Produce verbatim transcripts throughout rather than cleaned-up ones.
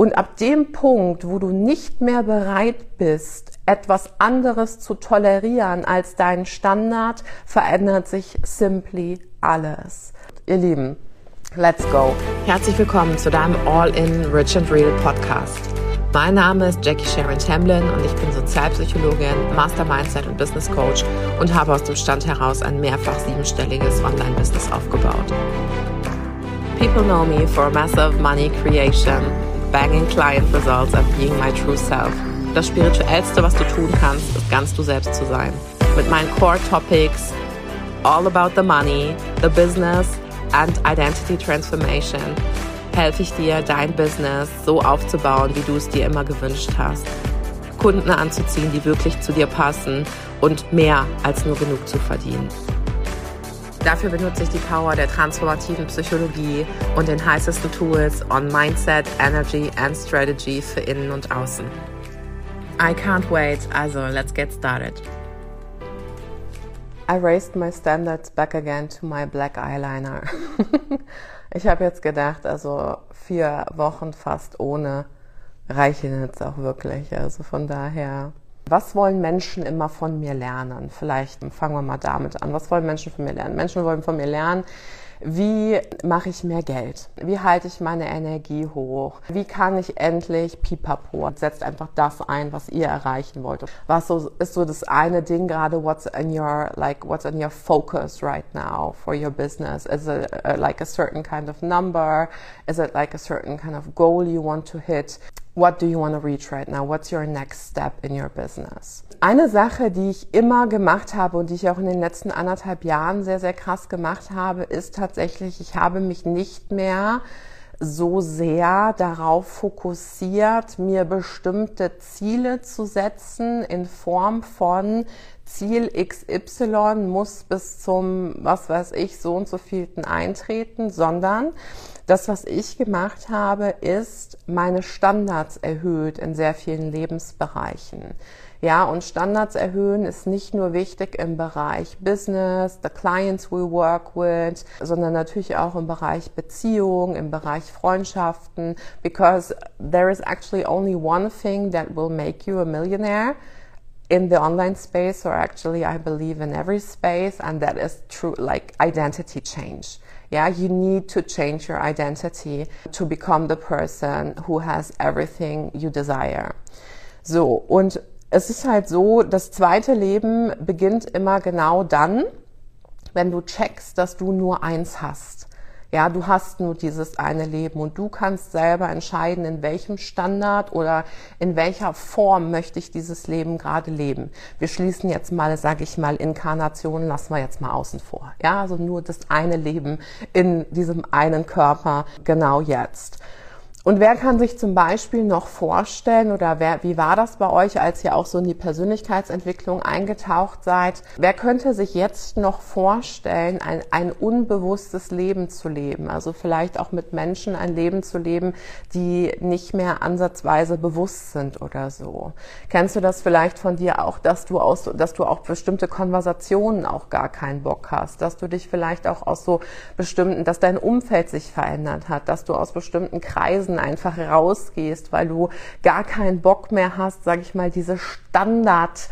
Und ab dem Punkt, wo du nicht mehr bereit bist, etwas anderes zu tolerieren als deinen Standard, verändert sich simply alles. Ihr Lieben, let's go. Herzlich willkommen zu deinem All-In Rich and Real Podcast. Mein Name ist Jackie Sharon Tamblyn und ich bin Sozialpsychologin, Master Mindset und Business Coach und habe aus dem Stand heraus ein mehrfach siebenstelliges Online-Business aufgebaut. People know me for massive money creation, banging client results and being my true self. Das Spirituellste, was du tun kannst, ist ganz du selbst zu sein. Mit meinen Core Topics, all about the money, the business and identity transformation, helfe ich dir, dein Business so aufzubauen, wie du es dir immer gewünscht hast. Kunden anzuziehen, die wirklich zu dir passen und mehr als nur genug zu verdienen. Dafür benutze ich die Power der transformativen Psychologie und den heißesten Tools on Mindset, Energy and Strategy für Innen und Außen. I can't wait, also let's get started. I raised my standards back again to my black eyeliner. Ich habe jetzt gedacht, also vier Wochen fast ohne reichen jetzt auch wirklich, also von daher... Was wollen Menschen immer von mir lernen? Vielleicht fangen wir mal damit an. Was wollen Menschen von mir lernen? Menschen wollen von mir lernen, wie mache ich mehr Geld? Wie halte ich meine Energie hoch? Wie kann ich endlich pipapo? Setzt einfach das ein, was ihr erreichen wollt. Was so, ist so das eine Ding gerade, what's in your, like, what's in your focus right now for your business? Is it uh, like a certain kind of number? Is it like a certain kind of goal you want to hit? What do you want to reach right now? What's your next step in your business? Eine Sache, die ich immer gemacht habe und die ich auch in den letzten anderthalb Jahren sehr, sehr krass gemacht habe, ist tatsächlich, ich habe mich nicht mehr so sehr darauf fokussiert, mir bestimmte Ziele zu setzen in Form von Ziel X Y muss bis zum, was weiß ich, so und so vielten eintreten, sondern das, was ich gemacht habe, ist meine Standards erhöht in sehr vielen Lebensbereichen. Ja, und Standards erhöhen ist nicht nur wichtig im Bereich Business, the clients we work with, sondern natürlich auch im Bereich Beziehung, im Bereich Freundschaften, because there is actually only one thing that will make you a millionaire. In the online space, or actually I believe in every space, and that is true, like identity change. Yeah, you need to change your identity to become the person who has everything you desire. So, und es ist halt so, das zweite Leben beginnt immer genau dann, wenn du checkst, dass du nur eins hast. Ja, du hast nur dieses eine Leben und du kannst selber entscheiden, in welchem Standard oder in welcher Form möchte ich dieses Leben gerade leben. Wir schließen jetzt mal, sage ich mal, Inkarnationen lassen wir jetzt mal außen vor. Ja, also nur das eine Leben in diesem einen Körper genau jetzt. Und wer kann sich zum Beispiel noch vorstellen oder wer, wie war das bei euch, als ihr auch so in die Persönlichkeitsentwicklung eingetaucht seid? Wer könnte sich jetzt noch vorstellen, ein, ein unbewusstes Leben zu leben? Also vielleicht auch mit Menschen ein Leben zu leben, die nicht mehr ansatzweise bewusst sind oder so. Kennst du das vielleicht von dir auch, dass du aus, dass du auch bestimmte Konversationen auch gar keinen Bock hast? Dass du dich vielleicht auch aus so bestimmten, dass dein Umfeld sich verändert hat, dass du aus bestimmten Kreisen einfach rausgehst, weil du gar keinen Bock mehr hast, sage ich mal, diese Standard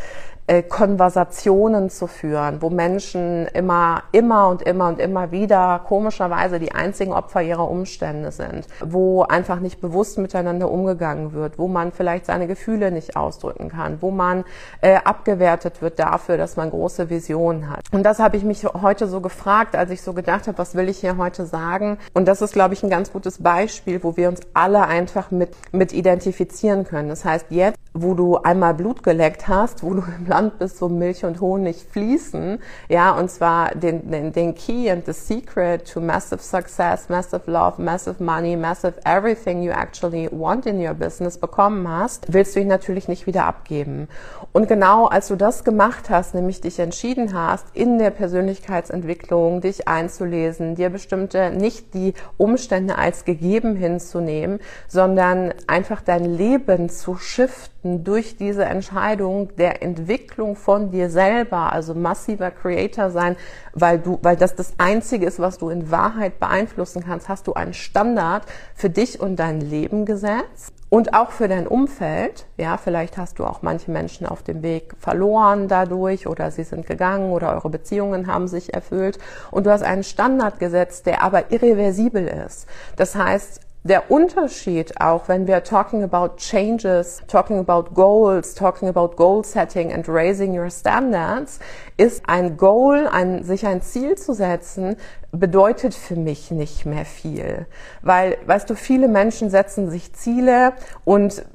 Konversationen zu führen, wo Menschen immer, immer und immer und immer wieder komischerweise die einzigen Opfer ihrer Umstände sind, wo einfach nicht bewusst miteinander umgegangen wird, wo man vielleicht seine Gefühle nicht ausdrücken kann, wo man äh, abgewertet wird dafür, dass man große Visionen hat. Und das habe ich mich heute so gefragt, als ich so gedacht habe, was will ich hier heute sagen? Und das ist, glaube ich, ein ganz gutes Beispiel, wo wir uns alle einfach mit, mit identifizieren können. Das heißt, jetzt, wo du einmal Blut geleckt hast, wo du im Land bist, wo Milch und Honig fließen, ja, und zwar den, den, den Key and the Secret to massive success, massive love, massive money, massive everything you actually want in your business bekommen hast, willst du ihn natürlich nicht wieder abgeben. Und genau als du das gemacht hast, nämlich dich entschieden hast, in der Persönlichkeitsentwicklung dich einzulesen, dir bestimmte, nicht die Umstände als gegeben hinzunehmen, sondern einfach dein Leben zu shiften, durch diese Entscheidung der Entwicklung von dir selber, also massiver Creator sein, weil du, weil das das Einzige ist, was du in Wahrheit beeinflussen kannst, hast du einen Standard für dich und dein Leben gesetzt. Und auch für dein Umfeld, ja, vielleicht hast du auch manche Menschen auf dem Weg verloren dadurch oder sie sind gegangen oder eure Beziehungen haben sich erfüllt und du hast einen Standard gesetzt, der aber irreversibel ist. Das heißt, der Unterschied auch, wenn wir talking about changes, talking about goals, talking about goal setting and raising your standards, ist ein Goal, ein, sich ein Ziel zu setzen, bedeutet für mich nicht mehr viel. Weil, weißt du, viele Menschen setzen sich Ziele und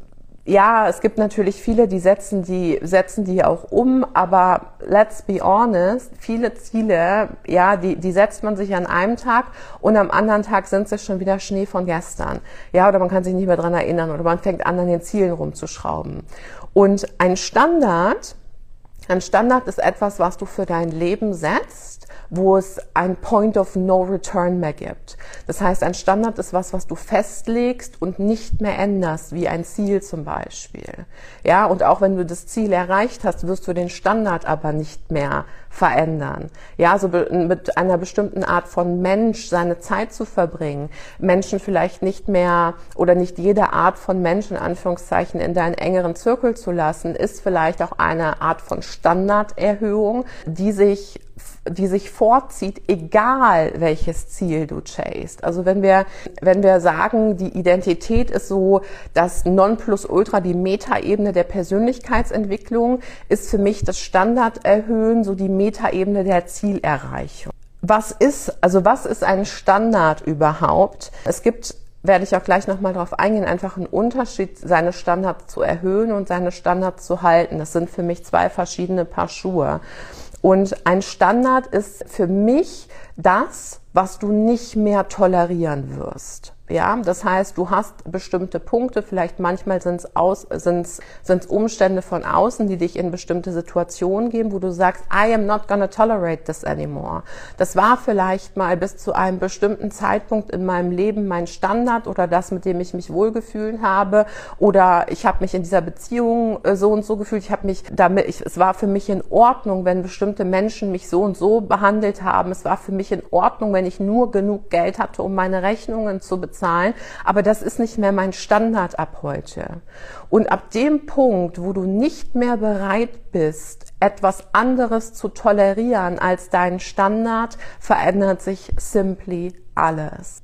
ja, es gibt natürlich viele, die setzen die, setzen die auch um, aber let's be honest, viele Ziele, ja, die, die setzt man sich an einem Tag und am anderen Tag sind sie schon wieder Schnee von gestern. Ja, oder man kann sich nicht mehr dran erinnern oder man fängt an, an den Zielen rumzuschrauben. Und ein Standard, ein Standard ist etwas, was du für dein Leben setzt, wo es ein Point of No Return mehr gibt. Das heißt, ein Standard ist was, was du festlegst und nicht mehr änderst, wie ein Ziel zum Beispiel. Ja, und auch wenn du das Ziel erreicht hast, wirst du den Standard aber nicht mehr verändern. Ja, so mit einer bestimmten Art von Mensch seine Zeit zu verbringen, Menschen vielleicht nicht mehr oder nicht jede Art von Menschen, Anführungszeichen, in deinen engeren Zirkel zu lassen, ist vielleicht auch eine Art von Standarderhöhung, die sich die sich vorzieht, egal welches Ziel du chasest. Also wenn wir, wenn wir sagen, die Identität ist so das Nonplusultra, die Metaebene der Persönlichkeitsentwicklung, ist für mich das Standarderhöhen so die Metaebene der Zielerreichung. Was ist, also was ist ein Standard überhaupt? Es gibt, werde ich auch gleich nochmal drauf eingehen, einfach einen Unterschied, seine Standards zu erhöhen und seine Standards zu halten. Das sind für mich zwei verschiedene Paar Schuhe. Und ein Standard ist für mich das, was du nicht mehr tolerieren wirst. Ja, das heißt, du hast bestimmte Punkte, vielleicht manchmal sind es aus, sind's, sind's Umstände von außen, die dich in bestimmte Situationen geben, wo du sagst, I am not gonna tolerate this anymore. Das war vielleicht mal bis zu einem bestimmten Zeitpunkt in meinem Leben mein Standard oder das, mit dem ich mich wohlgefühlt habe, oder ich habe mich in dieser Beziehung so und so gefühlt, ich habe mich damit, ich, es war für mich in Ordnung, wenn bestimmte Menschen mich so und so behandelt haben, es war für mich in Ordnung, wenn ich nur genug Geld hatte, um meine Rechnungen zu bezahlen. Aber das ist nicht mehr mein Standard ab heute. Und ab dem Punkt, wo du nicht mehr bereit bist, etwas anderes zu tolerieren als deinen Standard, verändert sich simply alles.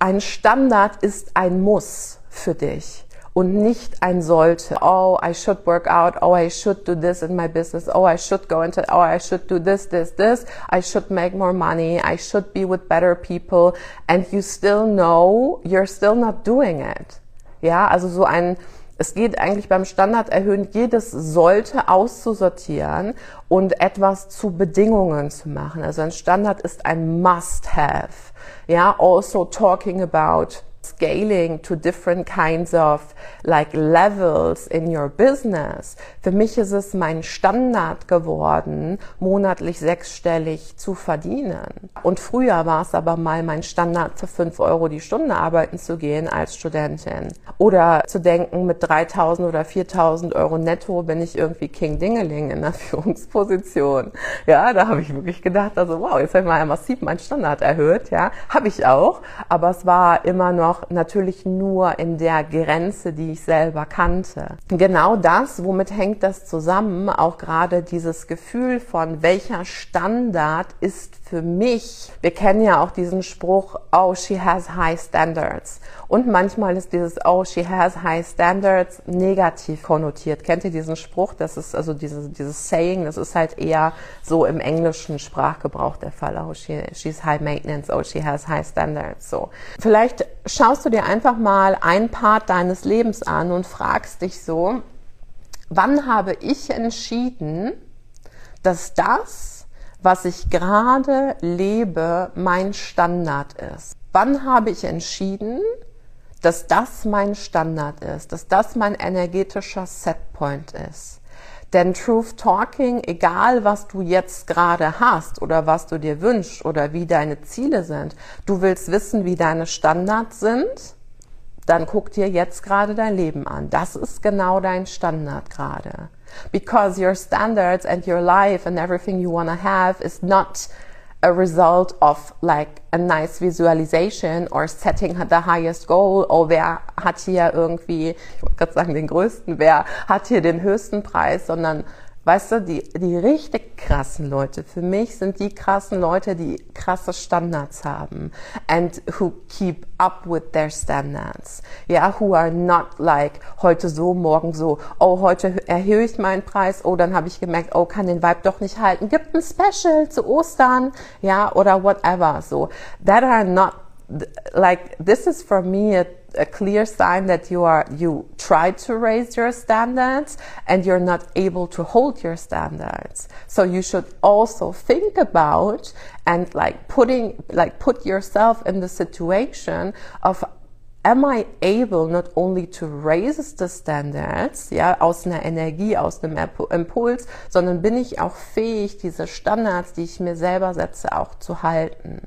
Ein Standard ist ein Muss für dich und nicht ein Sollte. Oh, I should work out. Oh, I should do this in my business. Oh, I should go into, oh, I should do this, this, this. I should make more money. I should be with better people. And you still know, you're still not doing it. Ja, also so ein, es geht eigentlich beim Standard erhöhen, jedes Sollte auszusortieren und etwas zu Bedingungen zu machen. Also ein Standard ist ein Must-Have. Ja, also talking about scaling to different kinds of like levels in your business. Für mich ist es mein Standard geworden, monatlich sechsstellig zu verdienen. Und früher war es aber mal mein Standard, für fünf Euro die Stunde arbeiten zu gehen als Studentin. Oder zu denken, mit dreitausend oder viertausend Euro netto bin ich irgendwie King Dingeling in der Führungsposition. Ja, da habe ich wirklich gedacht, also wow, jetzt habe ich mal massiv meinen Standard erhöht. Ja, habe ich auch, aber es war immer noch natürlich nur in der Grenze, die ich selber kannte. Genau das, womit hängt das zusammen? Auch gerade dieses Gefühl von, welcher Standard ist für mich? Wir kennen ja auch diesen Spruch, oh, she has high standards. Und manchmal ist dieses, oh, she has high standards, negativ konnotiert. Kennt ihr diesen Spruch? Das ist also dieses, dieses Saying, das ist halt eher so im englischen Sprachgebrauch der Fall. Oh, she, she's high maintenance, oh, she has high standards. So. Vielleicht schaust du dir einfach mal einen Part deines Lebens an und fragst dich so, wann habe ich entschieden, dass das, was ich gerade lebe, mein Standard ist? Wann habe ich entschieden, dass das mein Standard ist, dass das mein energetischer Setpoint ist? Denn Truth Talking, egal was du jetzt gerade hast oder was du dir wünschst oder wie deine Ziele sind, du willst wissen, wie deine Standards sind. dann guck dir jetzt gerade dein Leben an. Das ist genau dein Standard gerade. Because your standards and your life and everything you want to have is not a result of like a nice visualization or setting the highest goal. Oh, wer hat hier irgendwie, ich wollte gerade sagen den größten, wer hat hier den höchsten Preis, sondern weißt du, die, die richtig krassen Leute, für mich sind die krassen Leute, die krasse Standards haben and who keep up with their standards. Yeah, who are not like heute so, morgen so. Oh, heute erhöhe ich meinen Preis. Oh, dann habe ich gemerkt, oh, kann den Vibe doch nicht halten. Gibt ein Special zu Ostern, ja, oder whatever. So, that are not like, this is for me a a clear sign that you are, you try to raise your standards and you're not able to hold your standards. So you should also think about and like putting, like put yourself in the situation of, am I able not only to raise the standards, ja, aus einer Energie, aus einem Impuls, sondern bin ich auch fähig, diese Standards, die ich mir selber setze, auch zu halten.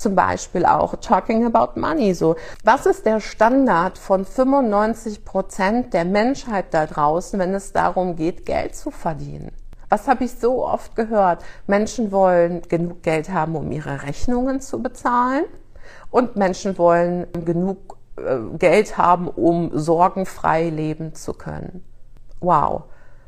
Zum Beispiel auch talking about money. So, was ist der Standard von fünfundneunzig Prozent der Menschheit da draußen, wenn es darum geht, Geld zu verdienen? Was habe ich so oft gehört? Menschen wollen genug Geld haben, um ihre Rechnungen zu bezahlen, und Menschen wollen genug äh, Geld haben, um sorgenfrei leben zu können. Wow.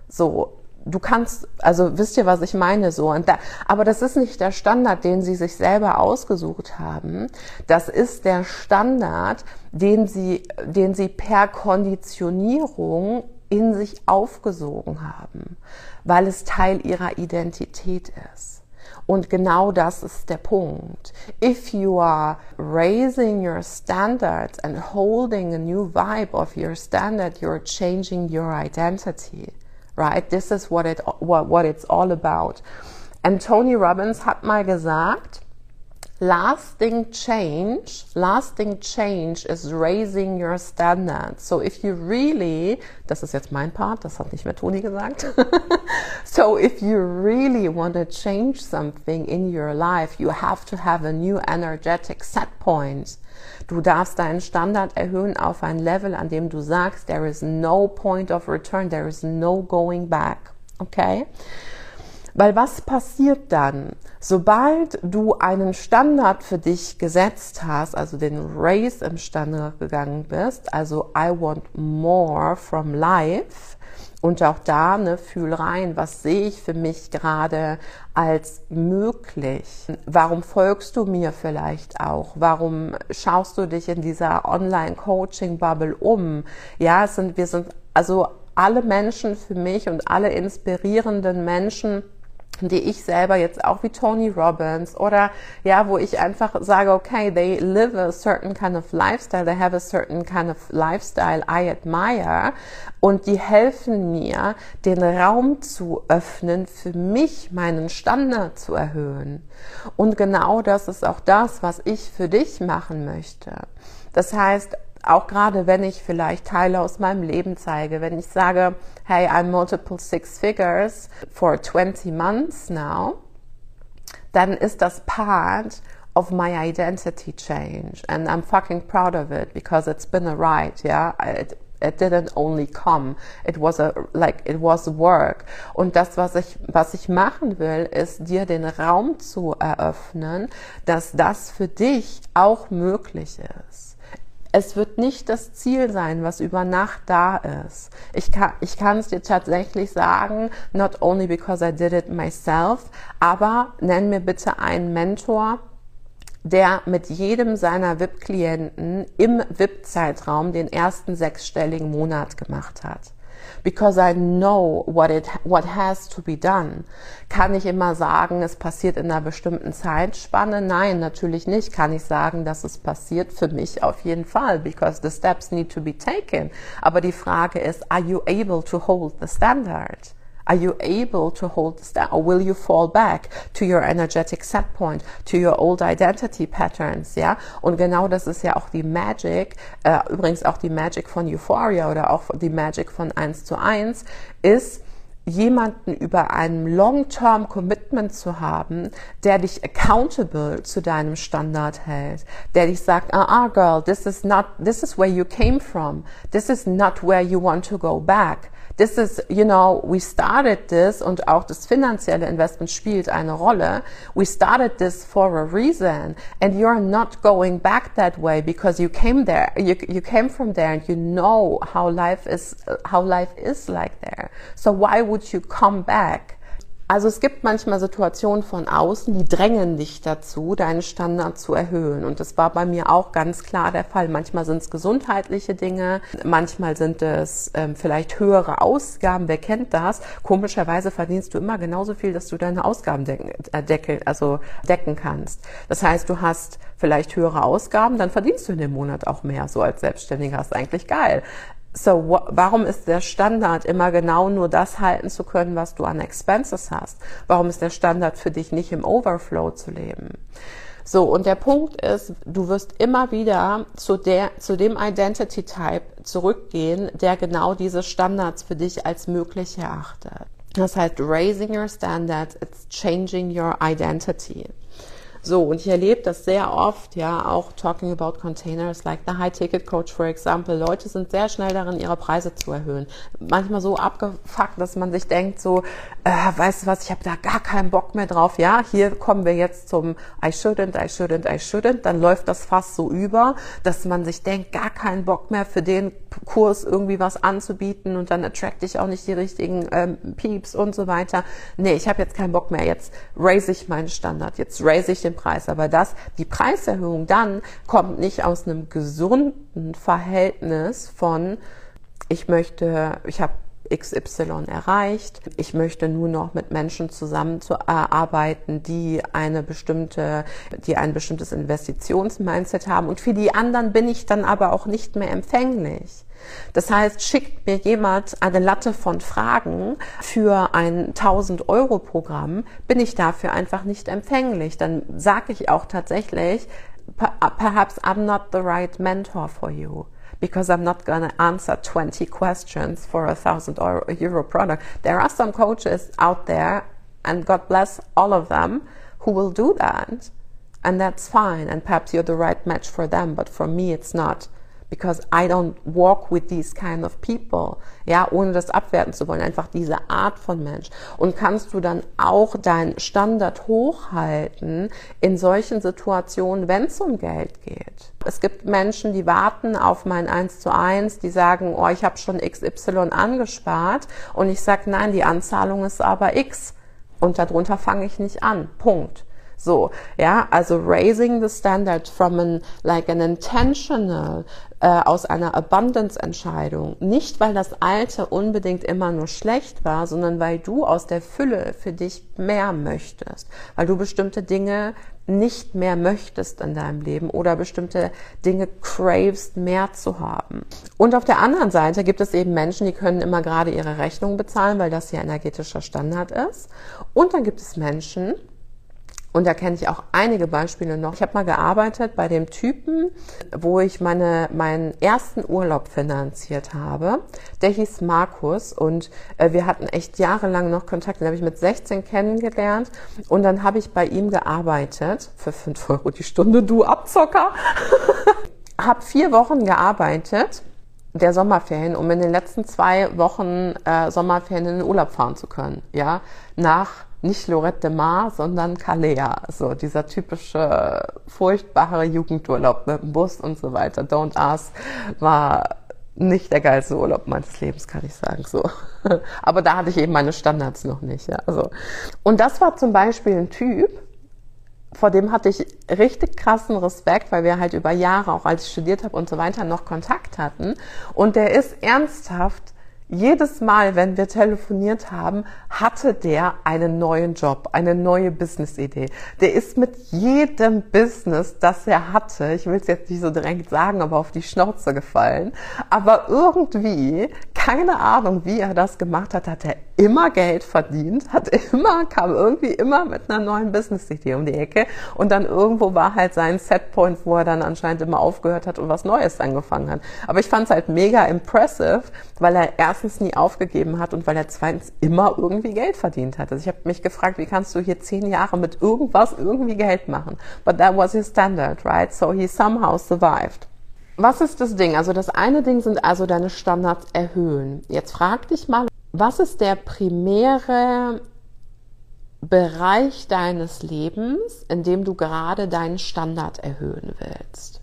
So. Du kannst, also wisst ihr, was ich meine, so. Und da, aber das ist nicht der Standard, den sie sich selber ausgesucht haben. Das ist der Standard, den sie, den sie per Konditionierung in sich aufgesogen haben, weil es Teil ihrer Identität ist. Und genau das ist der Punkt. If you are raising your standards and holding a new vibe of your standard, you're changing your identity. Right? This is what it what, what it's all about. And Tony Robbins hat mal gesagt, lasting change, lasting change is raising your standards. So if you really, das ist jetzt mein Part, das hat nicht mehr Tony gesagt. So if you really want to change something in your life, you have to have a new energetic set point. Du darfst deinen Standard erhöhen auf ein Level, an dem du sagst, there is no point of return, there is no going back. Okay? Weil was passiert dann? Sobald du einen Standard für dich gesetzt hast, also den Raise im Standard gegangen bist, also I want more from life, und auch da, ne, fühl rein, was sehe ich für mich gerade als möglich? Warum folgst du mir vielleicht auch? Warum schaust du dich in dieser Online-Coaching-Bubble um? Ja, es sind, wir sind, also alle Menschen für mich und alle inspirierenden Menschen, die ich selber jetzt auch, wie Tony Robbins oder ja, wo ich einfach sage, okay, they live a certain kind of lifestyle, they have a certain kind of lifestyle I admire, und die helfen mir, den Raum zu öffnen, für mich meinen Standard zu erhöhen. Und genau das ist auch das, was ich für dich machen möchte. Das heißt, auch gerade wenn ich vielleicht Teile aus meinem Leben zeige, wenn ich sage, hey, I'm multiple six figures for twenty months now, dann ist das part of my identity change. And I'm fucking proud of it, because it's been a ride, yeah? It, it didn't only come. It was a, like, it was work. Und das, was ich, was ich machen will, ist, dir den Raum zu eröffnen, dass das für dich auch möglich ist. Es wird nicht das Ziel sein, was über Nacht da ist. Ich kann, ich kann es dir tatsächlich sagen, not only because I did it myself, aber nenn mir bitte einen Mentor, der mit jedem seiner V I P-Klienten im V I P-Zeitraum den ersten sechsstelligen Monat gemacht hat. Because I know what it, what has to be done. Kann ich immer sagen, es passiert in einer bestimmten Zeitspanne? Nein, natürlich nicht. Kann ich sagen, dass es passiert? Für mich auf jeden Fall. Because the steps need to be taken. Aber die Frage ist, are you able to hold the standard? Are you able to hold the standard? Or will you fall back to your energetic set point, to your old identity patterns, ja? Und genau das ist ja auch die Magic, äh, übrigens auch die Magic von Euphoria oder auch die Magic von eins zu eins, ist, jemanden über einem Long-Term-Commitment zu haben, der dich accountable zu deinem Standard hält, der dich sagt, ah, ah, girl, this is not, this is where you came from, this is not where you want to go back, this is, you know, we started this, und auch das finanzielle Investment spielt eine Rolle, we started this for a reason, and you're not going back that way, because you came there, you, you came from there, and you know how life is, how life is like there, so why would you come back? Also es gibt manchmal Situationen von außen, die drängen dich dazu, deinen Standard zu erhöhen. Und das war bei mir auch ganz klar der Fall. Manchmal sind es gesundheitliche Dinge, manchmal sind es ähm, vielleicht höhere Ausgaben. Wer kennt das? Komischerweise verdienst du immer genauso viel, dass du deine Ausgaben decken, äh, deckel, also decken kannst. Das heißt, du hast vielleicht höhere Ausgaben, dann verdienst du in dem Monat auch mehr. So als Selbstständiger ist eigentlich geil. So, warum ist der Standard, immer genau nur das halten zu können, was du an Expenses hast? Warum ist der Standard für dich, nicht im Overflow zu leben? So, und der Punkt ist, du wirst immer wieder zu der, zu dem Identity-Type zurückgehen, der genau diese Standards für dich als möglich erachtet. Das heißt, raising your standards, it's changing your identity. So, und ich erlebe das sehr oft, ja, auch talking about containers, like the High-Ticket-Coach, for example. Leute sind sehr schnell darin, ihre Preise zu erhöhen. Manchmal so abgefuckt, dass man sich denkt so, äh, weißt du was, ich habe da gar keinen Bock mehr drauf. Ja, hier kommen wir jetzt zum I shouldn't, I shouldn't, I shouldn't. Dann läuft das fast so über, dass man sich denkt, gar keinen Bock mehr für den Kurs irgendwie was anzubieten, und dann attracte ich auch nicht die richtigen ähm, Peeps und so weiter. Nee, ich habe jetzt keinen Bock mehr, jetzt raise ich meinen Standard, jetzt raise ich den Preis, aber das, die Preiserhöhung dann kommt nicht aus einem gesunden Verhältnis von, ich möchte, ich habe X Y erreicht, ich möchte nur noch mit Menschen zusammenarbeiten, die eine bestimmte, die ein bestimmtes Investitionsmindset haben, und für die anderen bin ich dann aber auch nicht mehr empfänglich. Das heißt, schickt mir jemand eine Latte von Fragen für ein tausend-Euro-Programm, bin ich dafür einfach nicht empfänglich. Dann sage ich auch tatsächlich, perhaps I'm not the right mentor for you, because I'm not gonna answer twenty questions for a thousand-Euro product. There are some coaches out there, and God bless all of them, who will do that, and that's fine, and perhaps you're the right match for them, but for me it's not. Because I don't walk with these kind of people, ja, ohne das abwerten zu wollen, einfach diese Art von Mensch. Und kannst du dann auch deinen Standard hochhalten in solchen Situationen, wenn es um Geld geht? Es gibt Menschen, die warten auf mein eins zu eins, die sagen, oh, ich habe schon X Y angespart, und ich sage, nein, die Anzahlung ist aber X, und darunter fange ich nicht an, Punkt. So, ja, also raising the standard from an, like an intentional, äh, aus einer Abundance-Entscheidung. Nicht, weil das Alte unbedingt immer nur schlecht war, sondern weil du aus der Fülle für dich mehr möchtest. Weil du bestimmte Dinge nicht mehr möchtest in deinem Leben oder bestimmte Dinge cravest, mehr zu haben. Und auf der anderen Seite gibt es eben Menschen, die können immer gerade ihre Rechnung bezahlen, weil das ihr energetischer Standard ist. Und dann gibt es Menschen, und da kenne ich auch einige Beispiele noch. Ich habe mal gearbeitet bei dem Typen, wo ich meine, meinen ersten Urlaub finanziert habe. Der hieß Markus, und äh, wir hatten echt jahrelang noch Kontakt. Den habe ich mit sechzehn kennengelernt, und dann habe ich bei ihm gearbeitet für fünf Euro die Stunde, du Abzocker. Habe vier Wochen gearbeitet, der Sommerferien, um in den letzten zwei Wochen äh, Sommerferien in den Urlaub fahren zu können. Ja, nach nicht Lloret de Mar, sondern Kalea, so dieser typische furchtbare Jugendurlaub mit dem Bus und so weiter. Don't ask war nicht der geilste Urlaub meines Lebens, kann ich sagen, so. Aber da hatte ich eben meine Standards noch nicht, ja, so. Und das war zum Beispiel ein Typ, vor dem hatte ich richtig krassen Respekt, weil wir halt über Jahre, auch als ich studiert habe und so weiter, noch Kontakt hatten. Und der ist ernsthaft, jedes Mal, wenn wir telefoniert haben, hatte der einen neuen Job, eine neue Business-Idee. Der ist mit jedem Business, das er hatte, ich will es jetzt nicht so direkt sagen, aber auf die Schnauze gefallen, aber irgendwie keine Ahnung, wie er das gemacht hat, hat er immer Geld verdient, hat immer, kam irgendwie immer mit einer neuen Business-Idee um die Ecke und dann irgendwo war halt sein Setpoint, wo er dann anscheinend immer aufgehört hat und was Neues angefangen hat. Aber ich fand es halt mega impressive, weil er erstens nie aufgegeben hat und weil er zweitens immer irgendwie Geld verdient hat. Also ich habe mich gefragt, wie kannst du hier zehn Jahre mit irgendwas irgendwie Geld machen? But that was his standard, right? So he somehow survived. Was ist das Ding? Also das eine Ding sind also deine Standards erhöhen. Jetzt frag dich mal, was ist der primäre Bereich deines Lebens, in dem du gerade deinen Standard erhöhen willst?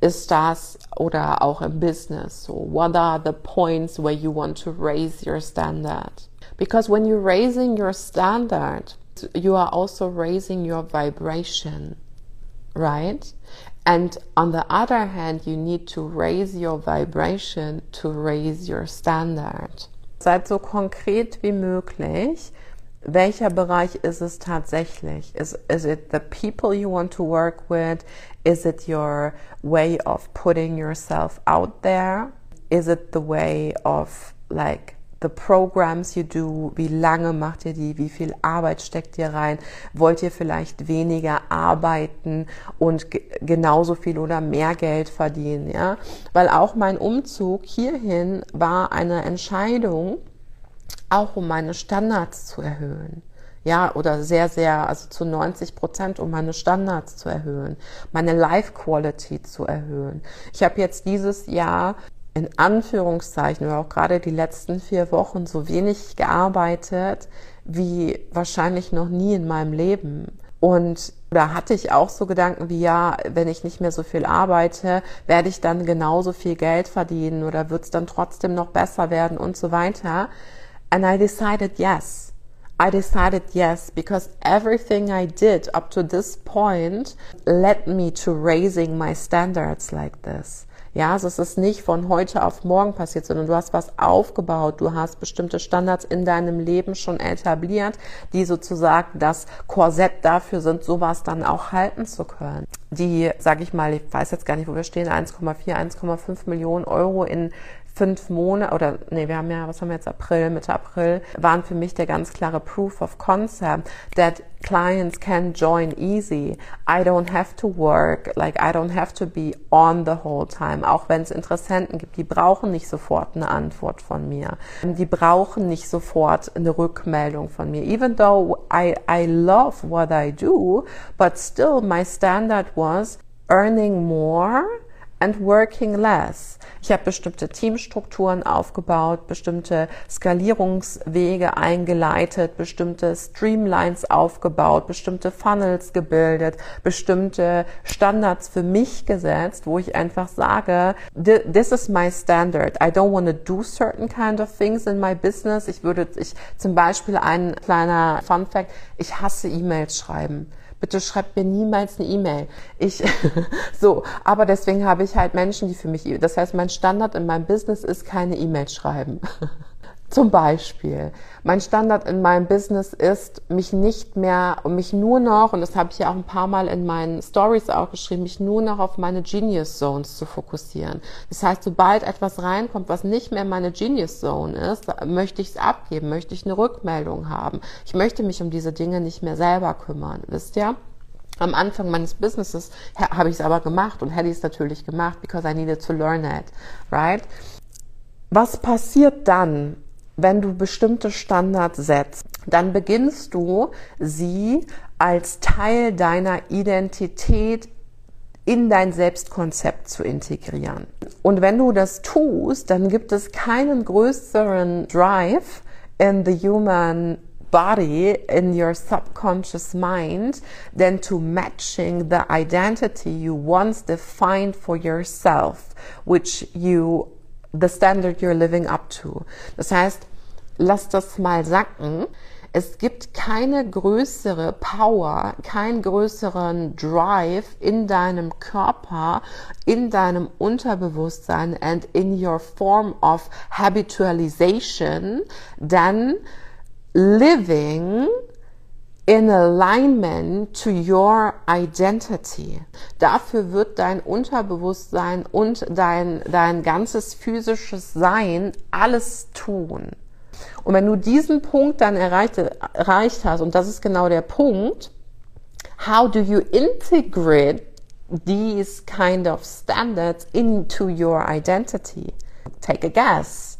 Ist das, oder auch im Business, so what are the points where you want to raise your standard? Because when you're raising your standard, you are also raising your vibration, right? And on the other hand, you need to raise your vibration to raise your standard. Seid so konkret wie möglich. Welcher Bereich ist es tatsächlich? Is, is it the people you want to work with? Is it your way of putting yourself out there? Is it the way of like the programs you do, wie lange macht ihr die, wie viel Arbeit steckt ihr rein, wollt ihr vielleicht weniger arbeiten und genauso viel oder mehr Geld verdienen, ja? Weil auch mein Umzug hierhin war eine Entscheidung, auch um meine Standards zu erhöhen. Ja, oder sehr, sehr, also zu neunzig Prozent, um meine Standards zu erhöhen, meine Life Quality zu erhöhen. Ich habe jetzt dieses Jahr in Anführungszeichen oder auch gerade die letzten vier Wochen so wenig gearbeitet wie wahrscheinlich noch nie in meinem Leben. Und da hatte ich auch so Gedanken wie, ja, wenn ich nicht mehr so viel arbeite, werde ich dann genauso viel Geld verdienen oder wird es dann trotzdem noch besser werden und so weiter. And I decided yes. I decided yes, because everything I did up to this point led me to raising my standards like this. Ja, also es ist nicht von heute auf morgen passiert, sondern du hast was aufgebaut, du hast bestimmte Standards in deinem Leben schon etabliert, die sozusagen das Korsett dafür sind, sowas dann auch halten zu können. Die, sage ich mal, ich weiß jetzt gar nicht, wo wir stehen, eins Komma vier, eins Komma fünf Millionen Euro in fünf Monate, oder nee, wir haben ja, was haben wir jetzt, April, Mitte April, waren für mich der ganz klare Proof of Concept that clients can join easy. I don't have to work, like I don't have to be on the whole time, auch wenn es Interessenten gibt, die brauchen nicht sofort eine Antwort von mir. Die brauchen nicht sofort eine Rückmeldung von mir. Even though I, I love what I do, but still my standard was earning more and working less. Ich habe bestimmte Teamstrukturen aufgebaut, bestimmte Skalierungswege eingeleitet, bestimmte Streamlines aufgebaut, bestimmte Funnels gebildet, bestimmte Standards für mich gesetzt, wo ich einfach sage, this is my standard. I don't want to do certain kind of things in my business. Ich würde, ich zum Beispiel ein kleiner Fun Fact, ich hasse E-Mails schreiben. Bitte schreibt mir niemals eine E-Mail. Ich, so, aber deswegen habe ich halt Menschen, die für mich, das heißt, mein Standard in meinem Business ist keine E-Mail schreiben. Zum Beispiel, mein Standard in meinem Business ist, mich nicht mehr und mich nur noch, und das habe ich ja auch ein paar Mal in meinen Stories auch geschrieben, mich nur noch auf meine Genius Zones zu fokussieren. Das heißt, sobald etwas reinkommt, was nicht mehr meine Genius Zone ist, möchte ich es abgeben, möchte ich eine Rückmeldung haben. Ich möchte mich um diese Dinge nicht mehr selber kümmern, wisst ihr? Am Anfang meines Businesses habe ich es aber gemacht und hätte ich es natürlich gemacht, because I needed to learn it, right? Was passiert dann? Wenn du bestimmte Standards setzt, dann beginnst du, sie als Teil deiner Identität in dein Selbstkonzept zu integrieren. Und wenn du das tust, dann gibt es keinen größeren Drive in the human body, in your subconscious mind, than to matching the identity you once defined for yourself, which you the standard you're living up to. Das heißt, lass das mal sacken. Es gibt keine größere Power, keinen größeren Drive in deinem Körper, in deinem Unterbewusstsein and in your form of habitualization than living in alignment to your identity. Dafür wird dein Unterbewusstsein und dein, dein ganzes physisches Sein alles tun. Und wenn du diesen Punkt dann erreicht, erreicht hast, und das ist genau der Punkt, how do you integrate these kind of standards into your identity? Take a guess.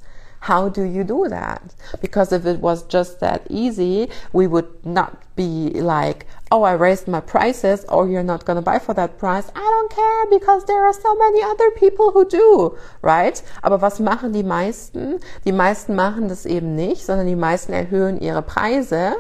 How do you do that? Because if it was just that easy, we would not be like, oh, I raised my prices, or you're not going to buy for that price. I don't care, because there are so many other people who do, right? Aber was machen die meisten? Die meisten machen das eben nicht, sondern die meisten erhöhen ihre Preise,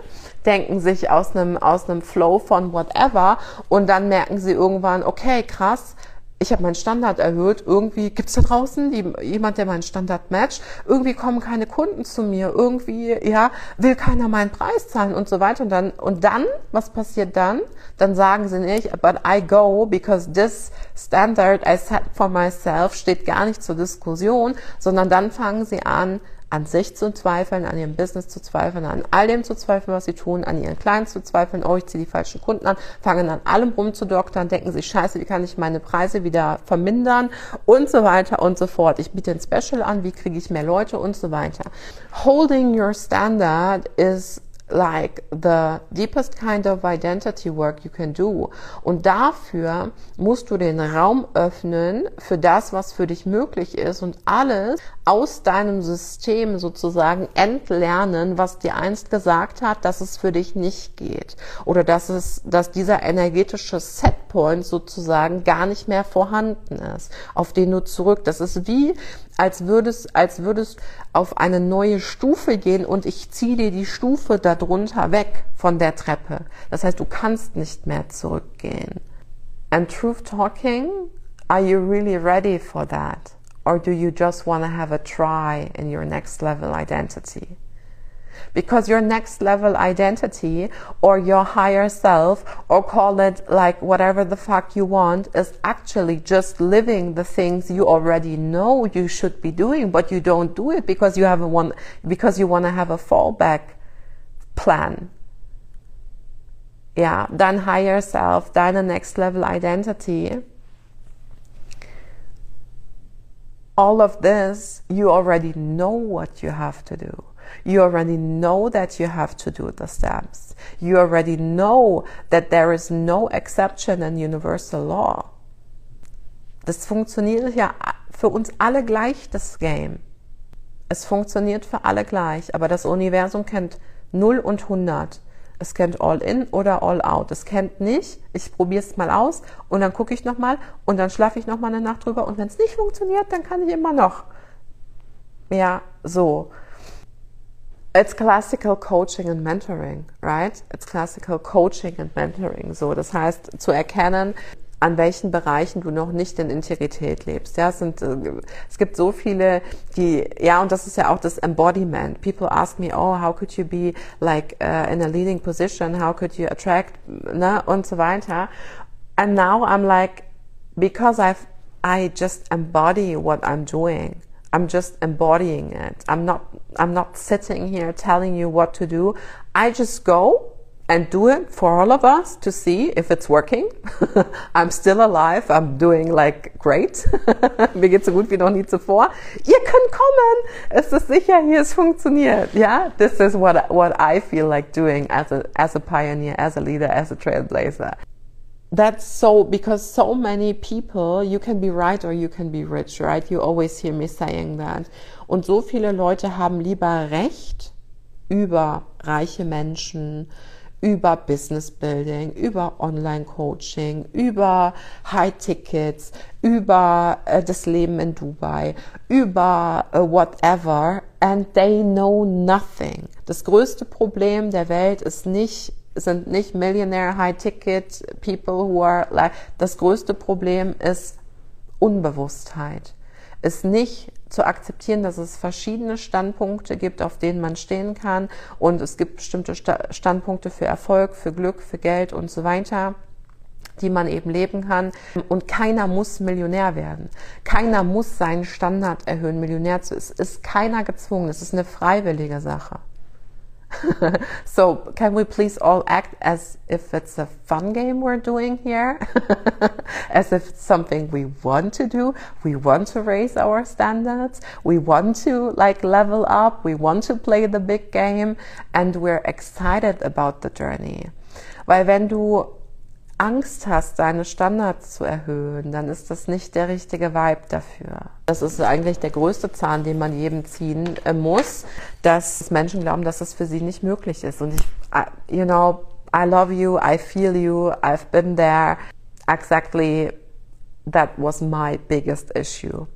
denken sich aus einem, aus einem Flow von whatever, und dann merken sie irgendwann, okay, krass, ich habe meinen Standard erhöht, irgendwie gibt es da draußen die, jemand, der meinen Standard matcht, irgendwie kommen keine Kunden zu mir, irgendwie ja will keiner meinen Preis zahlen und so weiter. Und dann, und dann was passiert dann? Dann sagen sie nicht, but I go, because this standard I set for myself steht gar nicht zur Diskussion, sondern dann fangen sie an, an sich zu zweifeln, an ihrem Business zu zweifeln, an all dem zu zweifeln, was sie tun, an ihren Clients zu zweifeln, oh, ich ziehe die falschen Kunden an, fangen an allem rumzudoktern, denken sich, scheiße, wie kann ich meine Preise wieder vermindern und so weiter und so fort. Ich biete ein Special an, wie kriege ich mehr Leute und so weiter. Holding your standard is like the deepest kind of identity work you can do. Und dafür musst du den Raum öffnen für das, was für dich möglich ist, und alles aus deinem System sozusagen entlernen, was dir einst gesagt hat, dass es für dich nicht geht. Oder dass es, dass dieser energetische Setpoint sozusagen gar nicht mehr vorhanden ist, auf den du zurück. Das ist wie, als würdest, als würdest auf eine neue Stufe gehen, und ich ziehe dir die Stufe darunter weg von der Treppe. Das heißt, du kannst nicht mehr zurückgehen. And truth talking, are you really ready for that? Or do you just want to have a try in your next level identity? Because your next level identity, or your higher self, or call it like whatever the fuck you want, is actually just living the things you already know you should be doing, but you don't do it because you have a one, because you want to have a fallback plan. Ja, dein higher self, deine next level identity. All of this, you already know what you have to do. You already know that you have to do the steps. You already know that there is no exception in universal law. Das funktioniert ja für uns alle gleich, das Game. Es funktioniert für alle gleich, aber das Universum kennt null und hundert. Es kennt All-In oder All-Out. Es kennt nicht, ich probiere es mal aus und dann gucke ich nochmal und dann schlafe ich nochmal eine Nacht drüber, und wenn es nicht funktioniert, dann kann ich immer noch. Ja, so. It's classical coaching and mentoring, right? It's classical coaching and mentoring. So, das heißt, zu erkennen, an welchen Bereichen du noch nicht in Integrität lebst. Ja, es sind, es gibt so viele, die, ja, und das ist ja auch das Embodiment. People ask me, oh, how could you be like uh, in a leading position? How could you attract, ne, und so weiter. And now I'm like, because I've, I just embody what I'm doing. I'm just embodying it. I'm not, I'm not sitting here telling you what to do. I just go and do it for all of us to see if it's working. I'm still alive. I'm doing like great. Mir geht's so gut wie noch nie zuvor. Ihr könnt kommen. Es ist sicher, hier, es funktioniert. Ja, yeah? This is what, what I feel like doing as a, as a pioneer, as a leader, as a trailblazer. That's so, because so many people, you can be right or you can be rich, right? You always hear me saying that. Und so viele Leute haben lieber Recht über reiche Menschen, über Business Building, über Online Coaching, über High Tickets, über äh, das Leben in Dubai, über äh, whatever, and they know nothing. Das größte Problem der Welt ist nicht, sind nicht Millionaire High Ticket People who are like, das größte Problem ist Unbewusstheit. Ist nicht zu akzeptieren, dass es verschiedene Standpunkte gibt, auf denen man stehen kann, und es gibt bestimmte Standpunkte für Erfolg, für Glück, für Geld und so weiter, die man eben leben kann, und keiner muss Millionär werden. Keiner muss seinen Standard erhöhen, Millionär zu sein. Es ist keiner gezwungen, es ist eine freiwillige Sache. So can we please all act as if it's a fun game we're doing here? As if it's something we want to do. We want to raise our standards. We want to like level up. We want to play the big game. And we're excited about the journey. Weil wenn du Angst hast, deine Standards zu erhöhen, dann ist das nicht der richtige Vibe dafür. Das ist eigentlich der größte Zahn, den man jedem ziehen muss, dass Menschen glauben, dass das für sie nicht möglich ist. Und ich, I, you know, I love you, I feel you, I've been there. Exactly, that was my biggest issue.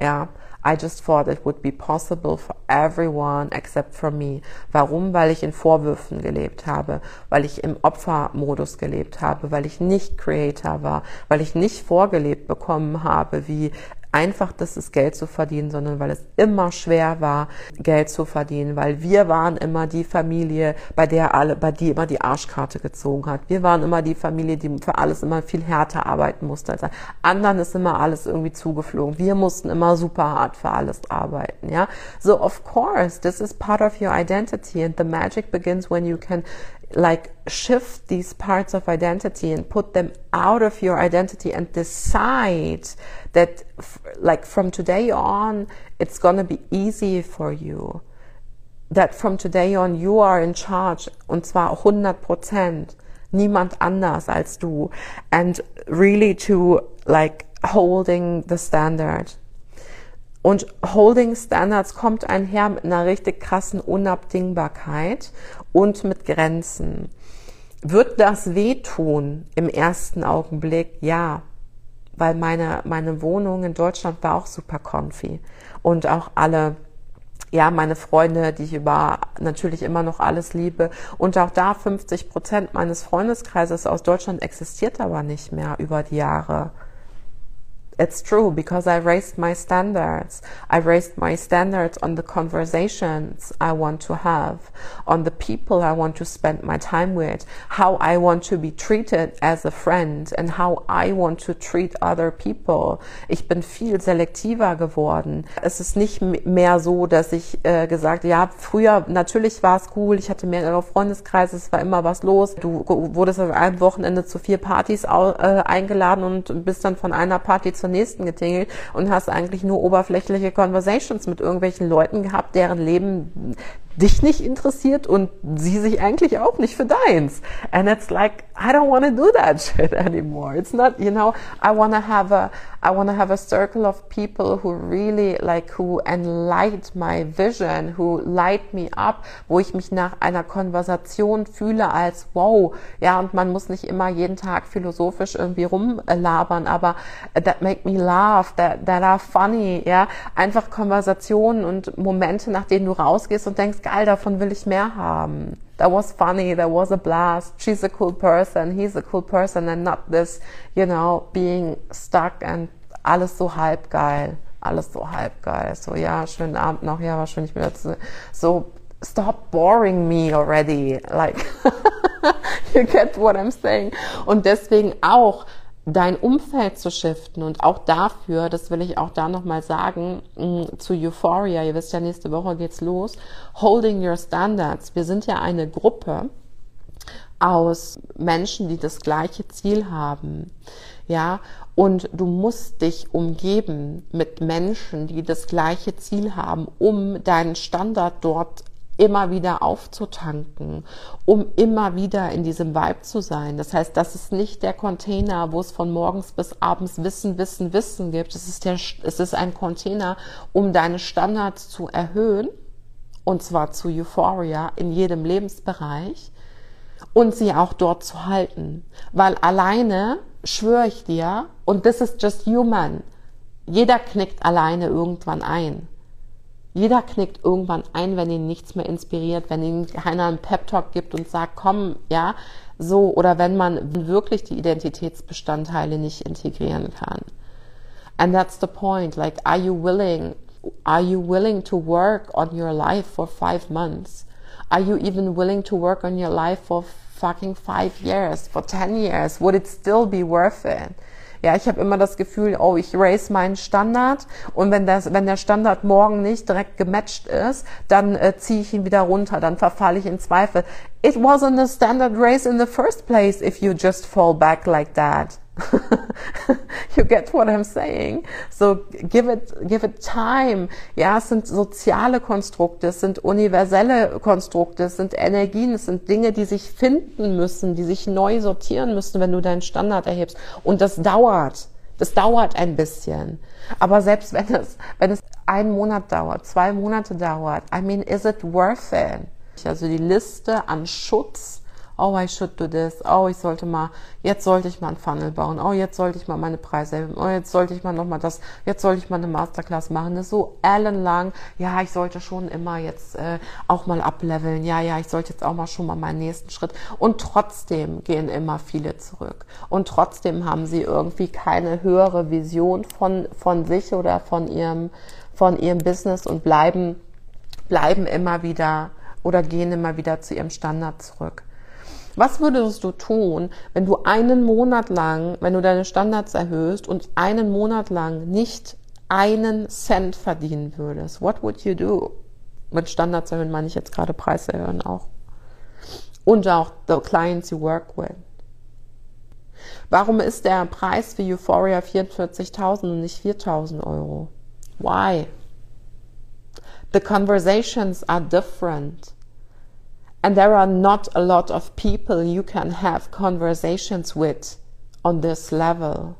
Yeah. I just thought it would be possible for everyone except for me. Warum? Weil ich in Vorwürfen gelebt habe, weil ich im Opfermodus gelebt habe, weil ich nicht Creator war, weil ich nicht vorgelebt bekommen habe, wie einfach das ist, Geld zu verdienen, sondern weil es immer schwer war, Geld zu verdienen, weil wir waren immer die Familie, bei der alle, bei die immer die Arschkarte gezogen hat. Wir waren immer die Familie, die für alles immer viel härter arbeiten musste als anderen, ist immer alles irgendwie zugeflogen. Wir mussten immer super hart für alles arbeiten, ja. So of course, this is part of your identity and the magic begins when you can like shift these parts of identity and put them out of your identity and decide that f like from today on it's gonna be easy for you, that from today on you are in charge, und zwar hundert Prozent, niemand anders als du, and really to like holding the standard. Und Holding Standards kommt einher mit einer richtig krassen Unabdingbarkeit und mit Grenzen. Wird das wehtun im ersten Augenblick? Ja, weil meine, meine Wohnung in Deutschland war auch super comfy und auch alle, ja, meine Freunde, die ich über natürlich immer noch alles liebe, und auch da fünfzig Prozent meines Freundeskreises aus Deutschland existiert aber nicht mehr über die Jahre. It's true, because I raised my standards. I raised my standards on the conversations I want to have, on the people I want to spend my time with, how I want to be treated as a friend and how I want to treat other people. Ich bin viel selektiver geworden. Es ist nicht mehr so, dass ich äh, gesagt, ja, früher, natürlich war es cool, ich hatte mehrere Freundeskreise, es war immer was los. Du wurdest an einem Wochenende zu vier Partys äh, eingeladen und bist dann von einer Party zu nächsten getingelt und hast eigentlich nur oberflächliche Conversations mit irgendwelchen Leuten gehabt, deren Leben dich nicht interessiert und sie sich eigentlich auch nicht für deins. And it's like, I don't want to do that shit anymore. It's not, you know, I want to have a, I want to have a circle of people who really like, who enlight my vision, who light me up, wo ich mich nach einer Konversation fühle als wow. Ja, und man muss nicht immer jeden Tag philosophisch irgendwie rumlabern, aber that make me laugh, that, that are funny, ja. Einfach Konversationen und Momente, nach denen du rausgehst und denkst, geil, davon will ich mehr haben. That was funny, that was a blast, she's a cool person, he's a cool person, and not this, you know, being stuck and alles so halb geil, alles so halb geil, so ja, schönen Abend noch, ja, wahrscheinlich wieder zu, so stop boring me already, like, you get what I'm saying. Und deswegen auch dein Umfeld zu shiften, und auch dafür, das will ich auch da nochmal sagen, zu Euphoria, ihr wisst ja, nächste Woche geht's los, Holding Your Standards. Wir sind ja eine Gruppe aus Menschen, die das gleiche Ziel haben, ja, und du musst dich umgeben mit Menschen, die das gleiche Ziel haben, um deinen Standard dort immer wieder aufzutanken, um immer wieder in diesem Vibe zu sein. Das heißt, das ist nicht der Container, wo es von morgens bis abends Wissen, Wissen, Wissen gibt. Es ist, der, es ist ein Container, um deine Standards zu erhöhen, und zwar zu Euphoria in jedem Lebensbereich, und sie auch dort zu halten. Weil alleine, schwöre ich dir, und this is just human, jeder knickt alleine irgendwann ein. Jeder knickt irgendwann ein, wenn ihn nichts mehr inspiriert, wenn ihm keiner einen Pep-Talk gibt und sagt, komm, ja, so, oder wenn man wirklich die Identitätsbestandteile nicht integrieren kann. And that's the point, like, are you willing, are you willing to work on your life for five months? Are you even willing to work on your life for fucking five years, for ten years? Would it still be worth it? Ja, ich habe immer das Gefühl, oh, ich raise meinen Standard, und wenn das, wenn der Standard morgen nicht direkt gematcht ist, dann äh, ziehe ich ihn wieder runter, dann verfalle ich in Zweifel. It wasn't a standard raise in the first place if you just fall back like that. You get what I'm saying? So give it, give it time. Ja, es sind soziale Konstrukte, es sind universelle Konstrukte, es sind Energien, es sind Dinge, die sich finden müssen, die sich neu sortieren müssen, wenn du deinen Standard erhebst. Und das dauert. Das dauert ein bisschen. Aber selbst wenn es, wenn es einen Monat dauert, zwei Monate dauert, I mean, is it worth it? Also die Liste an Schutz. Oh, I should do this. Oh, ich sollte mal, jetzt sollte ich mal einen Funnel bauen. Oh, jetzt sollte ich mal meine Preise erhöhen. Oh, jetzt sollte ich mal nochmal das, jetzt sollte ich mal eine Masterclass machen. Das ist so ellenlang. Ja, ich sollte schon immer jetzt äh, auch mal upleveln. Ja, ja, ich sollte jetzt auch mal schon mal meinen nächsten Schritt. Und trotzdem gehen immer viele zurück. Und trotzdem haben sie irgendwie keine höhere Vision von, von sich oder von ihrem, von ihrem Business und bleiben, bleiben immer wieder oder gehen immer wieder zu ihrem Standard zurück. Was würdest du tun, wenn du einen Monat lang, wenn du deine Standards erhöhst und einen Monat lang nicht einen Cent verdienen würdest? What would you do? Mit Standards erhöhen meine ich jetzt gerade Preise erhöhen auch. Und auch the clients you work with. Warum ist der Preis für Euphoria vierundvierzigtausend und nicht viertausend Euro? Why? The conversations are different. And there are not a lot of people you can have conversations with on this level.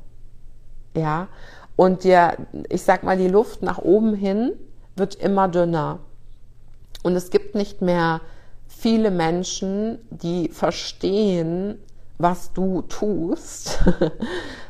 Ja, und der, ich sag mal, die Luft nach oben hin wird immer dünner. Und es gibt nicht mehr viele Menschen, die verstehen, was du tust,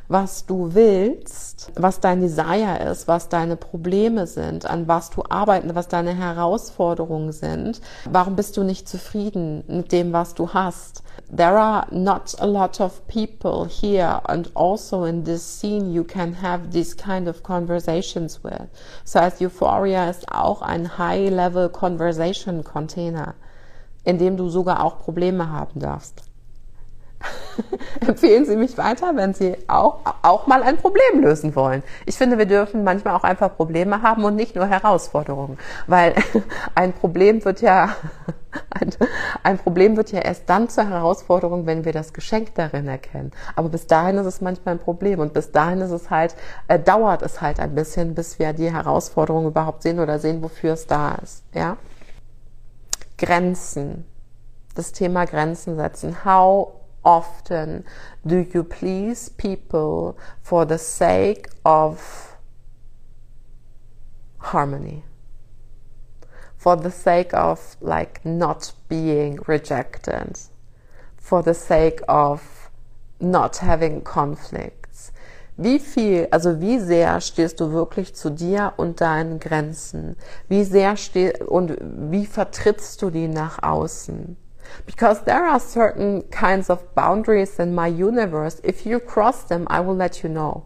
was du willst, was dein Desire ist, was deine Probleme sind, an was du arbeiten, was deine Herausforderungen sind. Warum bist du nicht zufrieden mit dem, was du hast? There are not a lot of people here and also in this scene you can have these kind of conversations with. Das heißt, Euphoria ist auch ein High-Level Conversation Container, in dem du sogar auch Probleme haben darfst. Empfehlen Sie mich weiter, wenn Sie auch, auch mal ein Problem lösen wollen. Ich finde, wir dürfen manchmal auch einfach Probleme haben und nicht nur Herausforderungen, weil ein Problem wird ja, ein, ein Problem wird ja erst dann zur Herausforderung, wenn wir das Geschenk darin erkennen. Aber bis dahin ist es manchmal ein Problem und bis dahin ist es halt, äh, dauert es halt ein bisschen, bis wir die Herausforderung überhaupt sehen oder sehen, wofür es da ist. Ja? Grenzen. Das Thema Grenzen setzen. How often do you please people for the sake of harmony? For the sake of like not being rejected? For the sake of not having conflicts? Wie viel, also wie sehr stehst du wirklich zu dir und deinen Grenzen? Wie sehr stehst und wie vertrittst du die nach außen? Because there are certain kinds of boundaries in my universe. If you cross them, I will let you know.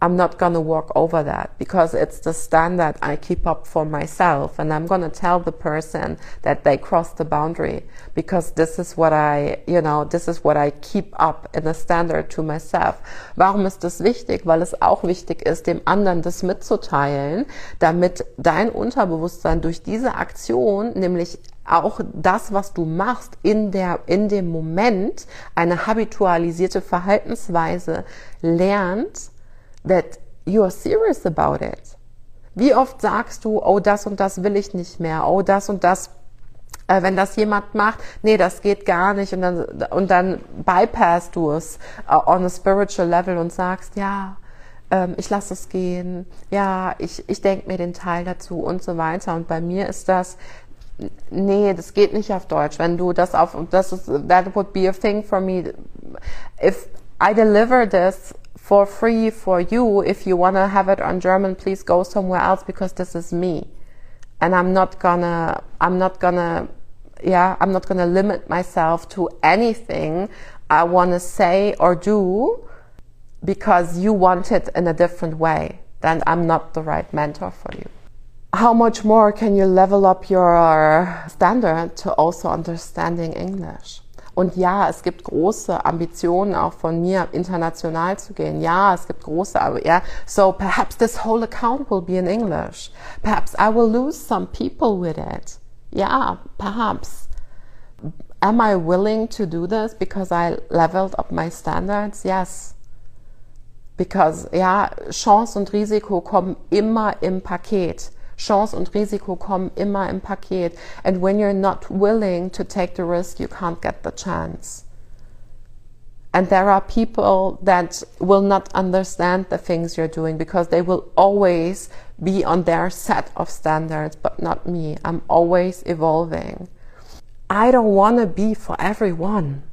I'm not going to walk over that because it's the standard I keep up for myself. And I'm going to tell the person that they crossed the boundary because this is what I, you know, this is what I keep up in a standard to myself. Warum ist das wichtig? Weil es auch wichtig ist, dem anderen das mitzuteilen, damit dein Unterbewusstsein durch diese Aktion, nämlich auch das, was du machst, in der, in dem Moment eine habitualisierte Verhaltensweise lernt, that you are serious about it. Wie oft sagst du, oh, das und das will ich nicht mehr, oh, das und das, äh, wenn das jemand macht, nee, das geht gar nicht, und dann, und dann bypassst du es uh, on a spiritual level und sagst, ja, ich lasse es gehen, ja, ich, ich denke mir den Teil dazu und so weiter. Und bei mir ist das, nee, das geht nicht auf Deutsch. Wenn du das auf, das ist, that would be a thing for me. If I deliver this for free for you, if you wanna have it on German, please go somewhere else because this is me. And I'm not gonna, I'm not gonna, yeah, I'm not gonna limit myself to anything I wanna say or do because you want it in a different way. Then I'm not the right mentor for you. How much more can you level up your standard to also understanding English? Und ja, es gibt große Ambitionen auch von mir, international zu gehen. Ja, es gibt große, ja. So perhaps this whole account will be in English. Perhaps I will lose some people with it. Yeah, perhaps. Am I willing to do this because I leveled up my standards? Yes. Because, ja, Chance und Risiko kommen immer im Paket. Chance und Risiko kommen immer im Paket. And when you're not willing to take the risk, you can't get the chance. And there are people that will not understand the things you're doing because they will always be on their set of standards, but not me. I'm always evolving. I don't want to be for everyone.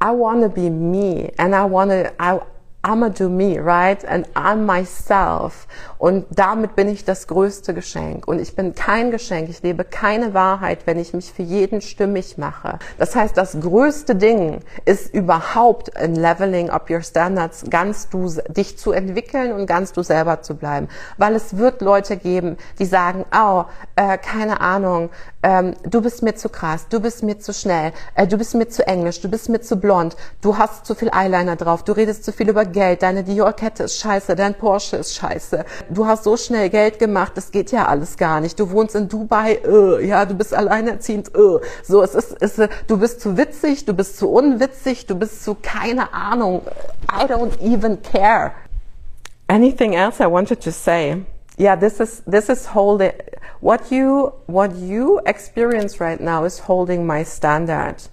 I want to be me, and I want to... I, I'ma do me, right? And I'm myself. Und damit bin ich das größte Geschenk. Und ich bin kein Geschenk. Ich lebe keine Wahrheit, wenn ich mich für jeden stimmig mache. Das heißt, das größte Ding ist überhaupt in leveling up your standards, ganz du, dich zu entwickeln und ganz du selber zu bleiben. Weil es wird Leute geben, die sagen, oh, äh, keine Ahnung, ähm, du bist mir zu krass, du bist mir zu schnell, äh, du bist mir zu englisch, du bist mir zu blond, du hast zu viel Eyeliner drauf, du redest zu viel über Geld, deine Dior-Kette ist scheiße, dein Porsche ist scheiße. Du hast so schnell Geld gemacht, das geht ja alles gar nicht. Du wohnst in Dubai, uh, ja, du bist alleinerziehend, uh. So, es ist, es ist, du bist zu witzig, du bist zu unwitzig, du bist zu keine Ahnung. I don't even care. Anything else I wanted to say? Yeah, this is this is holding. What you what you experience right now is holding my standard.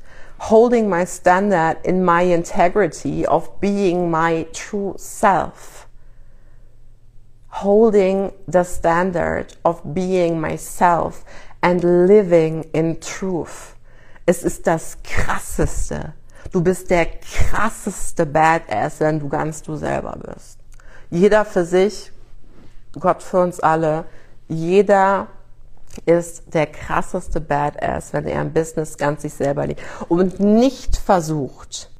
Holding my standard in my integrity of being my true self. Holding the standard of being myself and living in truth. Es ist das Krasseste. Du bist der krasseste Badass, wenn du ganz du selber bist. Jeder für sich, Gott für uns alle, jeder ist der krasseste Badass, wenn er im Business ganz sich selber liebt und nicht versucht,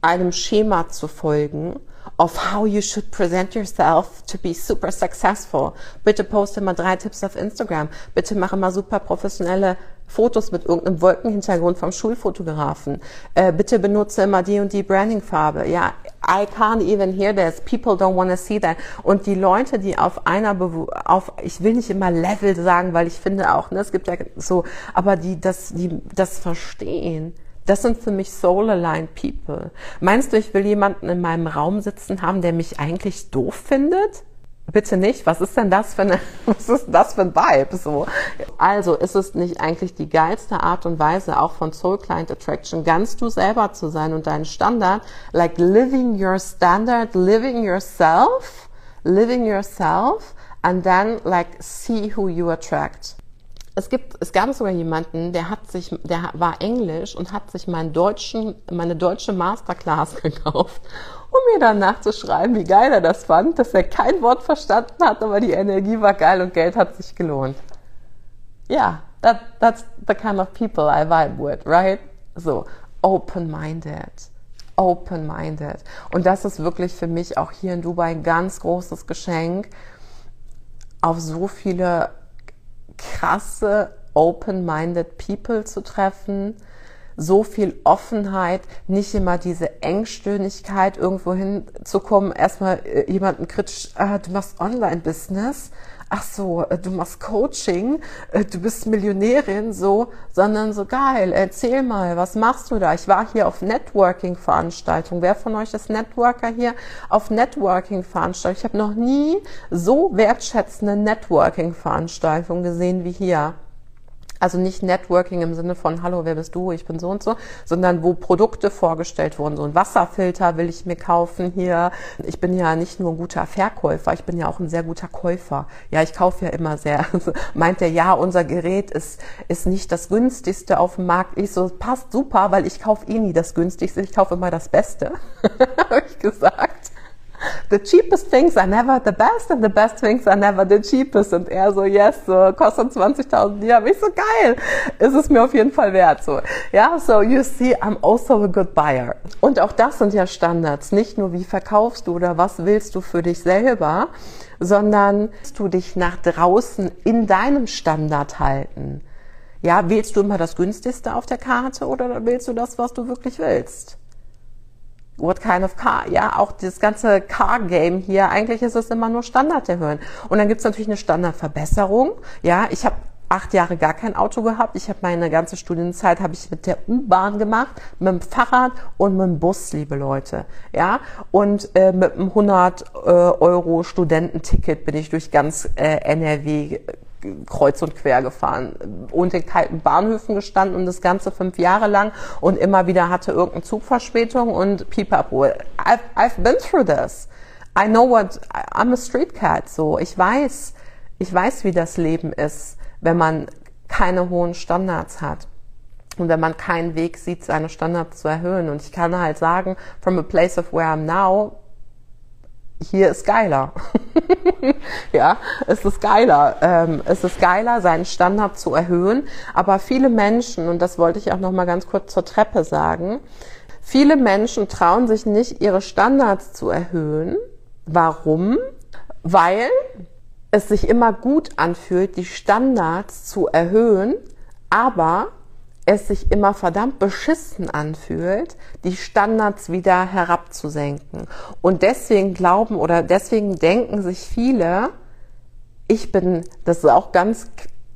einem Schema zu folgen, of how you should present yourself to be super successful. Bitte poste mal drei Tipps auf Instagram. Bitte mache mal super professionelle Fotos mit irgendeinem Wolkenhintergrund vom Schulfotografen. Äh, bitte benutze immer die und die Brandingfarbe. Ja, I can't even hear this. People don't want to see that. Und die Leute, die auf einer, Bewu- auf, ich will nicht immer Level sagen, weil ich finde auch, ne, es gibt ja so, aber die, das, die, das verstehen. Das sind für mich soul-aligned people. Meinst du, ich will jemanden in meinem Raum sitzen haben, der mich eigentlich doof findet? Bitte nicht. Was ist denn das für eine, was ist das für ein Vibe? So. Also, ist es nicht eigentlich die geilste Art und Weise, auch von Soul Client Attraction, ganz du selber zu sein und deinen Standard, like living your standard, living yourself, living yourself, and then like see who you attract. Es gibt, es gab sogar jemanden, der hat sich, der war Englisch und hat sich meinen deutschen, meine deutsche Masterclass gekauft, um mir danach zu schreiben, wie geil er das fand, dass er kein Wort verstanden hat, aber die Energie war geil und Geld hat sich gelohnt. Ja, yeah, that, that's the kind of people I vibe with, right? So, open-minded. Open-minded. Und das ist wirklich für mich auch hier in Dubai ein ganz großes Geschenk, auf so viele krasse, open-minded people zu treffen, so viel Offenheit, nicht immer diese Engstirnigkeit, irgendwo hinzukommen, erstmal jemanden kritisch, ah, du machst Online-Business, ach so, du machst Coaching, du bist Millionärin, so, sondern so, geil, erzähl mal, was machst du da? Ich war hier auf Networking-Veranstaltungen. Wer von euch ist Networker hier? Auf Networking-Veranstaltungen. Ich habe noch nie so wertschätzende Networking-Veranstaltungen gesehen wie hier. Also nicht Networking im Sinne von, hallo, wer bist du, ich bin so und so, sondern wo Produkte vorgestellt wurden. So ein Wasserfilter will ich mir kaufen hier. Ich bin ja nicht nur ein guter Verkäufer, ich bin ja auch ein sehr guter Käufer. Ja, ich kaufe ja immer sehr. Meint der, ja, unser Gerät ist ist nicht das günstigste auf dem Markt. Ich so, passt super, weil ich kaufe eh nie das günstigste, ich kaufe immer das Beste, habe ich gesagt. The cheapest things are never the best and the best things are never the cheapest. Und er so, yes, so, kostet zwanzigtausend, ja, ich so, geil, ist es mir auf jeden Fall wert, so. Ja, so, you see, I'm also a good buyer. Und auch das sind ja Standards, nicht nur wie verkaufst du oder was willst du für dich selber, sondern du dich nach draußen in deinem Standard halten. Ja, wählst du immer das Günstigste auf der Karte oder wählst du das, was du wirklich willst? What kind of car? Ja, auch das ganze Car-Game hier, eigentlich ist es immer nur Standard erhöhen. Und dann gibt es natürlich eine Standardverbesserung. Ja, ich habe acht Jahre gar kein Auto gehabt. Ich habe meine ganze Studienzeit habe ich mit der U-Bahn gemacht, mit dem Fahrrad und mit dem Bus, liebe Leute. Ja, und äh, mit einem hundert Euro Studententicket bin ich durch ganz äh, N R W kreuz und quer gefahren und in kalten Bahnhöfen gestanden und das Ganze fünf Jahre lang und immer wieder hatte irgendeine Zugverspätung und pipapo. I've, I've been through this. I know what, I'm a street cat, so. Ich weiß, ich weiß, wie das Leben ist, wenn man keine hohen Standards hat und wenn man keinen Weg sieht, seine Standards zu erhöhen. Und ich kann halt sagen, from a place of where I'm now, hier ist geiler. Ja, es ist geiler. Ähm, es ist geiler, seinen Standard zu erhöhen. Aber viele Menschen, und das wollte ich auch noch mal ganz kurz zur Treppe sagen, viele Menschen trauen sich nicht, ihre Standards zu erhöhen. Warum? Weil es sich immer gut anfühlt, die Standards zu erhöhen, aber es sich immer verdammt beschissen anfühlt, die Standards wieder herabzusenken. Und deswegen glauben oder deswegen denken sich viele, ich bin, das ist auch ganz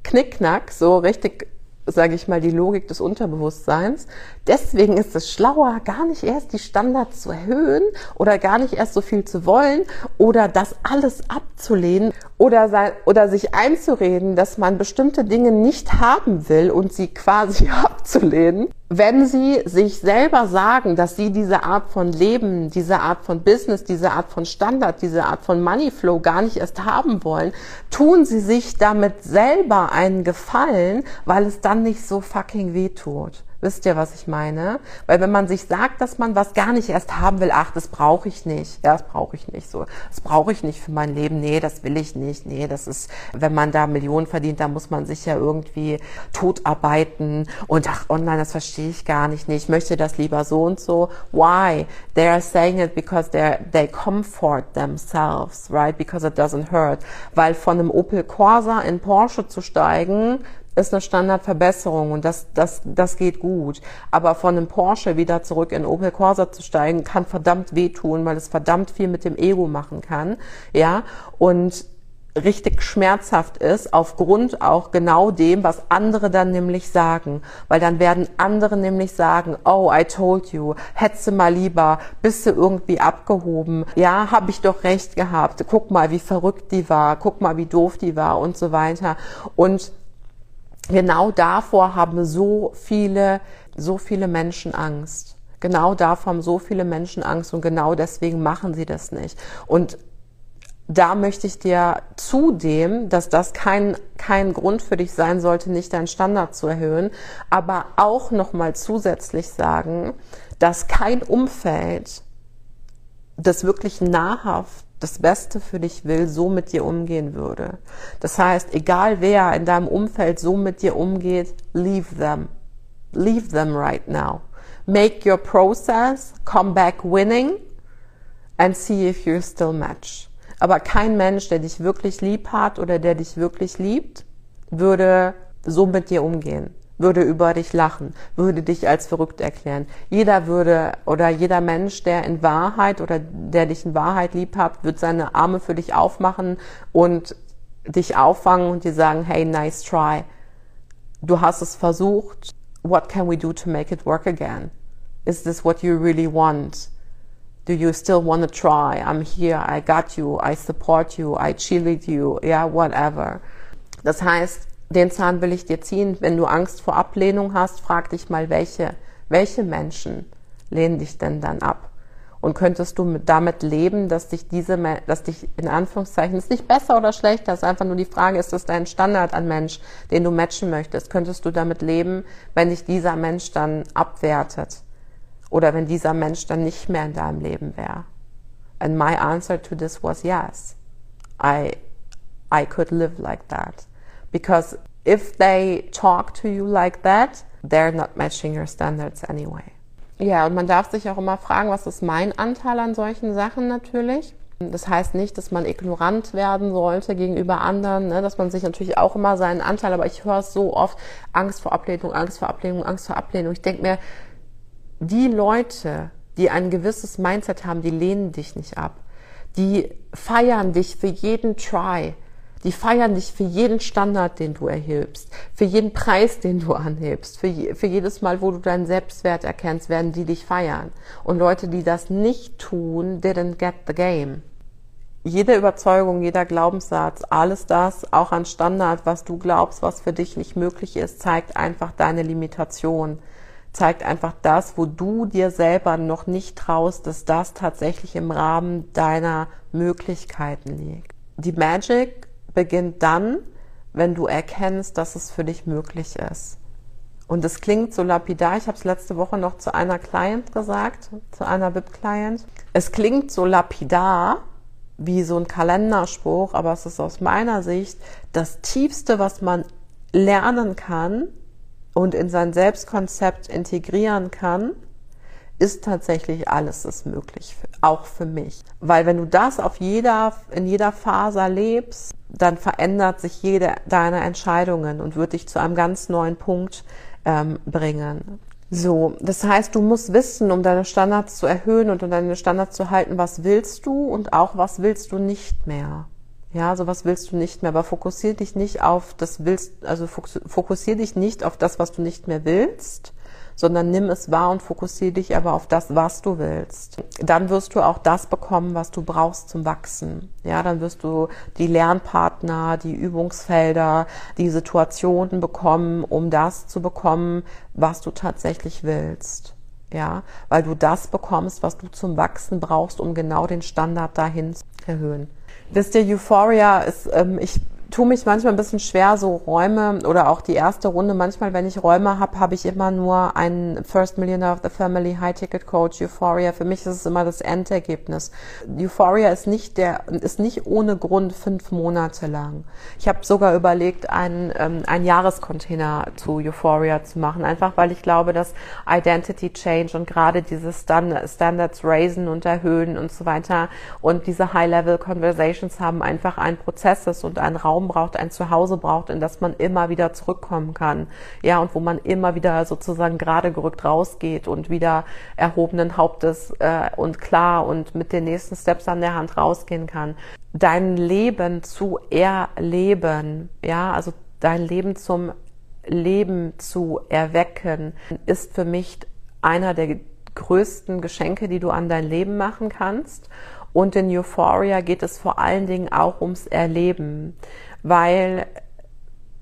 knickknack, so richtig, sage ich mal, die Logik des Unterbewusstseins. Deswegen ist es schlauer, gar nicht erst die Standards zu erhöhen oder gar nicht erst so viel zu wollen oder das alles abzulehnen oder, sein, oder sich einzureden, dass man bestimmte Dinge nicht haben will und sie quasi abzulehnen. Wenn sie sich selber sagen, dass sie diese Art von Leben, diese Art von Business, diese Art von Standard, diese Art von Moneyflow gar nicht erst haben wollen, tun sie sich damit selber einen Gefallen, weil es dann nicht so fucking weh tut. Wisst ihr, was ich meine? Weil wenn man sich sagt, dass man was gar nicht erst haben will, ach, das brauche ich nicht, ja, das brauche ich nicht so, das brauche ich nicht für mein Leben, nee, das will ich nicht, nee, das ist, wenn man da Millionen verdient, da muss man sich ja irgendwie totarbeiten und ach, oh nein, das verstehe ich gar nicht, nee, ich möchte das lieber so und so. Why? They are saying it because they comfort themselves, right? Because it doesn't hurt. Weil von einem Opel Corsa in Porsche zu steigen, ist eine Standardverbesserung und das, das, das geht gut. Aber von einem Porsche wieder zurück in Opel Corsa zu steigen, kann verdammt wehtun, weil es verdammt viel mit dem Ego machen kann, ja, und richtig schmerzhaft ist, aufgrund auch genau dem, was andere dann nämlich sagen. Weil dann werden andere nämlich sagen, oh, I told you, hättest du mal lieber, bist du irgendwie abgehoben, ja, habe ich doch recht gehabt, guck mal, wie verrückt die war, guck mal, wie doof die war und so weiter. Und genau davor haben so viele, so viele Menschen Angst. Genau davor haben so viele Menschen Angst und genau deswegen machen sie das nicht. Und da möchte ich dir zudem, dass das kein, kein Grund für dich sein sollte, nicht deinen Standard zu erhöhen, aber auch nochmal zusätzlich sagen, dass kein Umfeld, das wirklich nahrhaft das Beste für dich will, so mit dir umgehen würde. Das heißt, egal wer in deinem Umfeld so mit dir umgeht, leave them. Leave them right now. Make your process, come back winning and see if you still match. Aber kein Mensch, der dich wirklich lieb hat oder der dich wirklich liebt, würde so mit dir umgehen, würde über dich lachen, würde dich als verrückt erklären. Jeder würde oder jeder Mensch, der in Wahrheit oder der dich in Wahrheit lieb hat, wird seine Arme für dich aufmachen und dich auffangen und dir sagen, hey, nice try. Du hast es versucht. What can we do to make it work again? Is this what you really want? Do you still want to try? I'm here. I got you. I support you. I cheerlead you. Yeah, whatever. Das heißt, den Zahn will ich dir ziehen. Wenn du Angst vor Ablehnung hast, frag dich mal, welche, welche Menschen lehnen dich denn dann ab? Und könntest du mit, damit leben, dass dich diese, dass dich in Anführungszeichen, ist nicht besser oder schlechter, ist einfach nur die Frage, ist das dein Standard an Mensch, den du matchen möchtest? Könntest du damit leben, wenn dich dieser Mensch dann abwertet? Oder wenn dieser Mensch dann nicht mehr in deinem Leben wäre? And my answer to this was yes. I, I could live like that. Because if they talk to you like that, they're not matching your standards anyway. Ja, und man darf sich auch immer fragen, was ist mein Anteil an solchen Sachen natürlich? Das heißt nicht, dass man ignorant werden sollte gegenüber anderen, ne? Dass man sich natürlich auch immer seinen Anteil, aber ich höre es so oft, Angst vor Ablehnung, Angst vor Ablehnung, Angst vor Ablehnung. Ich denke mir, die Leute, die ein gewisses Mindset haben, die lehnen dich nicht ab. Die feiern dich für jeden Try. Die feiern dich für jeden Standard, den du erhebst, für jeden Preis, den du anhebst, für, je, für jedes Mal, wo du deinen Selbstwert erkennst, werden die dich feiern. Und Leute, die das nicht tun, didn't get the game. Jede Überzeugung, jeder Glaubenssatz, alles das, auch an Standard, was du glaubst, was für dich nicht möglich ist, zeigt einfach deine Limitation. Zeigt einfach das, wo du dir selber noch nicht traust, dass das tatsächlich im Rahmen deiner Möglichkeiten liegt. Die Magic beginnt dann, wenn du erkennst, dass es für dich möglich ist. Und das klingt so lapidar, ich habe es letzte Woche noch zu einer Client gesagt, zu einer V I P-Client. Es klingt so lapidar, wie so ein Kalenderspruch, aber es ist aus meiner Sicht das Tiefste, was man lernen kann und in sein Selbstkonzept integrieren kann, ist tatsächlich alles ist möglich, auch für mich. Weil wenn du das auf jeder, in jeder Faser lebst, dann verändert sich jede deiner Entscheidungen und wird dich zu einem ganz neuen Punkt ähm, bringen. So, das heißt, du musst wissen, um deine Standards zu erhöhen und um deine Standards zu halten, was willst du und auch was willst du nicht mehr. Ja, so was willst du nicht mehr, aber fokussier dich nicht auf das willst, also fokussier dich nicht auf das, was du nicht mehr willst, sondern nimm es wahr und fokussier dich aber auf das, was du willst. Dann wirst du auch das bekommen, was du brauchst zum Wachsen. Ja, dann wirst du die Lernpartner, die Übungsfelder, die Situationen bekommen, um das zu bekommen, was du tatsächlich willst. Ja, weil du das bekommst, was du zum Wachsen brauchst, um genau den Standard dahin zu erhöhen. Wisst ihr, Euphoria ist, ähm, ich tue mich manchmal ein bisschen schwer, so Räume oder auch die erste Runde. Manchmal, wenn ich Räume habe, habe ich immer nur einen First Millionaire of the Family, High-Ticket-Coach, Euphoria. Für mich ist es immer das Endergebnis. Euphoria ist nicht der, ist nicht ohne Grund fünf Monate lang. Ich habe sogar überlegt, einen, ähm, einen Jahrescontainer zu Euphoria zu machen. Einfach, weil ich glaube, dass Identity Change und gerade diese Stand- Standards raisen und erhöhen und so weiter und diese High-Level Conversations haben einfach einen Prozess und einen Raum braucht, ein Zuhause braucht, in das man immer wieder zurückkommen kann. Ja, und wo man immer wieder sozusagen gerade gerückt rausgeht und wieder erhobenen Hauptes äh, und klar und mit den nächsten Steps an der Hand rausgehen kann. Dein Leben zu erleben, ja, also dein Leben zum Leben zu erwecken, ist für mich einer der größten Geschenke, die du an dein Leben machen kannst. Und in Euphoria geht es vor allen Dingen auch ums Erleben, weil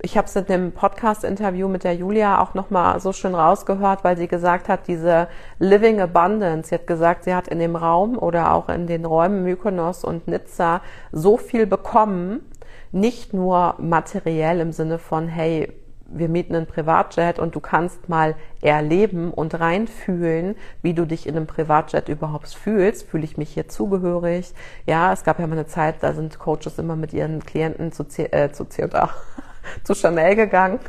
ich habe es in dem Podcast-Interview mit der Julia auch nochmal so schön rausgehört, weil sie gesagt hat, diese Living Abundance, sie hat gesagt, sie hat in dem Raum oder auch in den Räumen Mykonos und Nizza so viel bekommen, nicht nur materiell im Sinne von, hey, wir mieten einen Privatjet und du kannst mal erleben und reinfühlen, wie du dich in einem Privatjet überhaupt fühlst. Fühle ich mich hier zugehörig? Ja, es gab ja mal eine Zeit, da sind Coaches immer mit ihren Klienten zu C, äh, zu C und A, zu Chanel gegangen,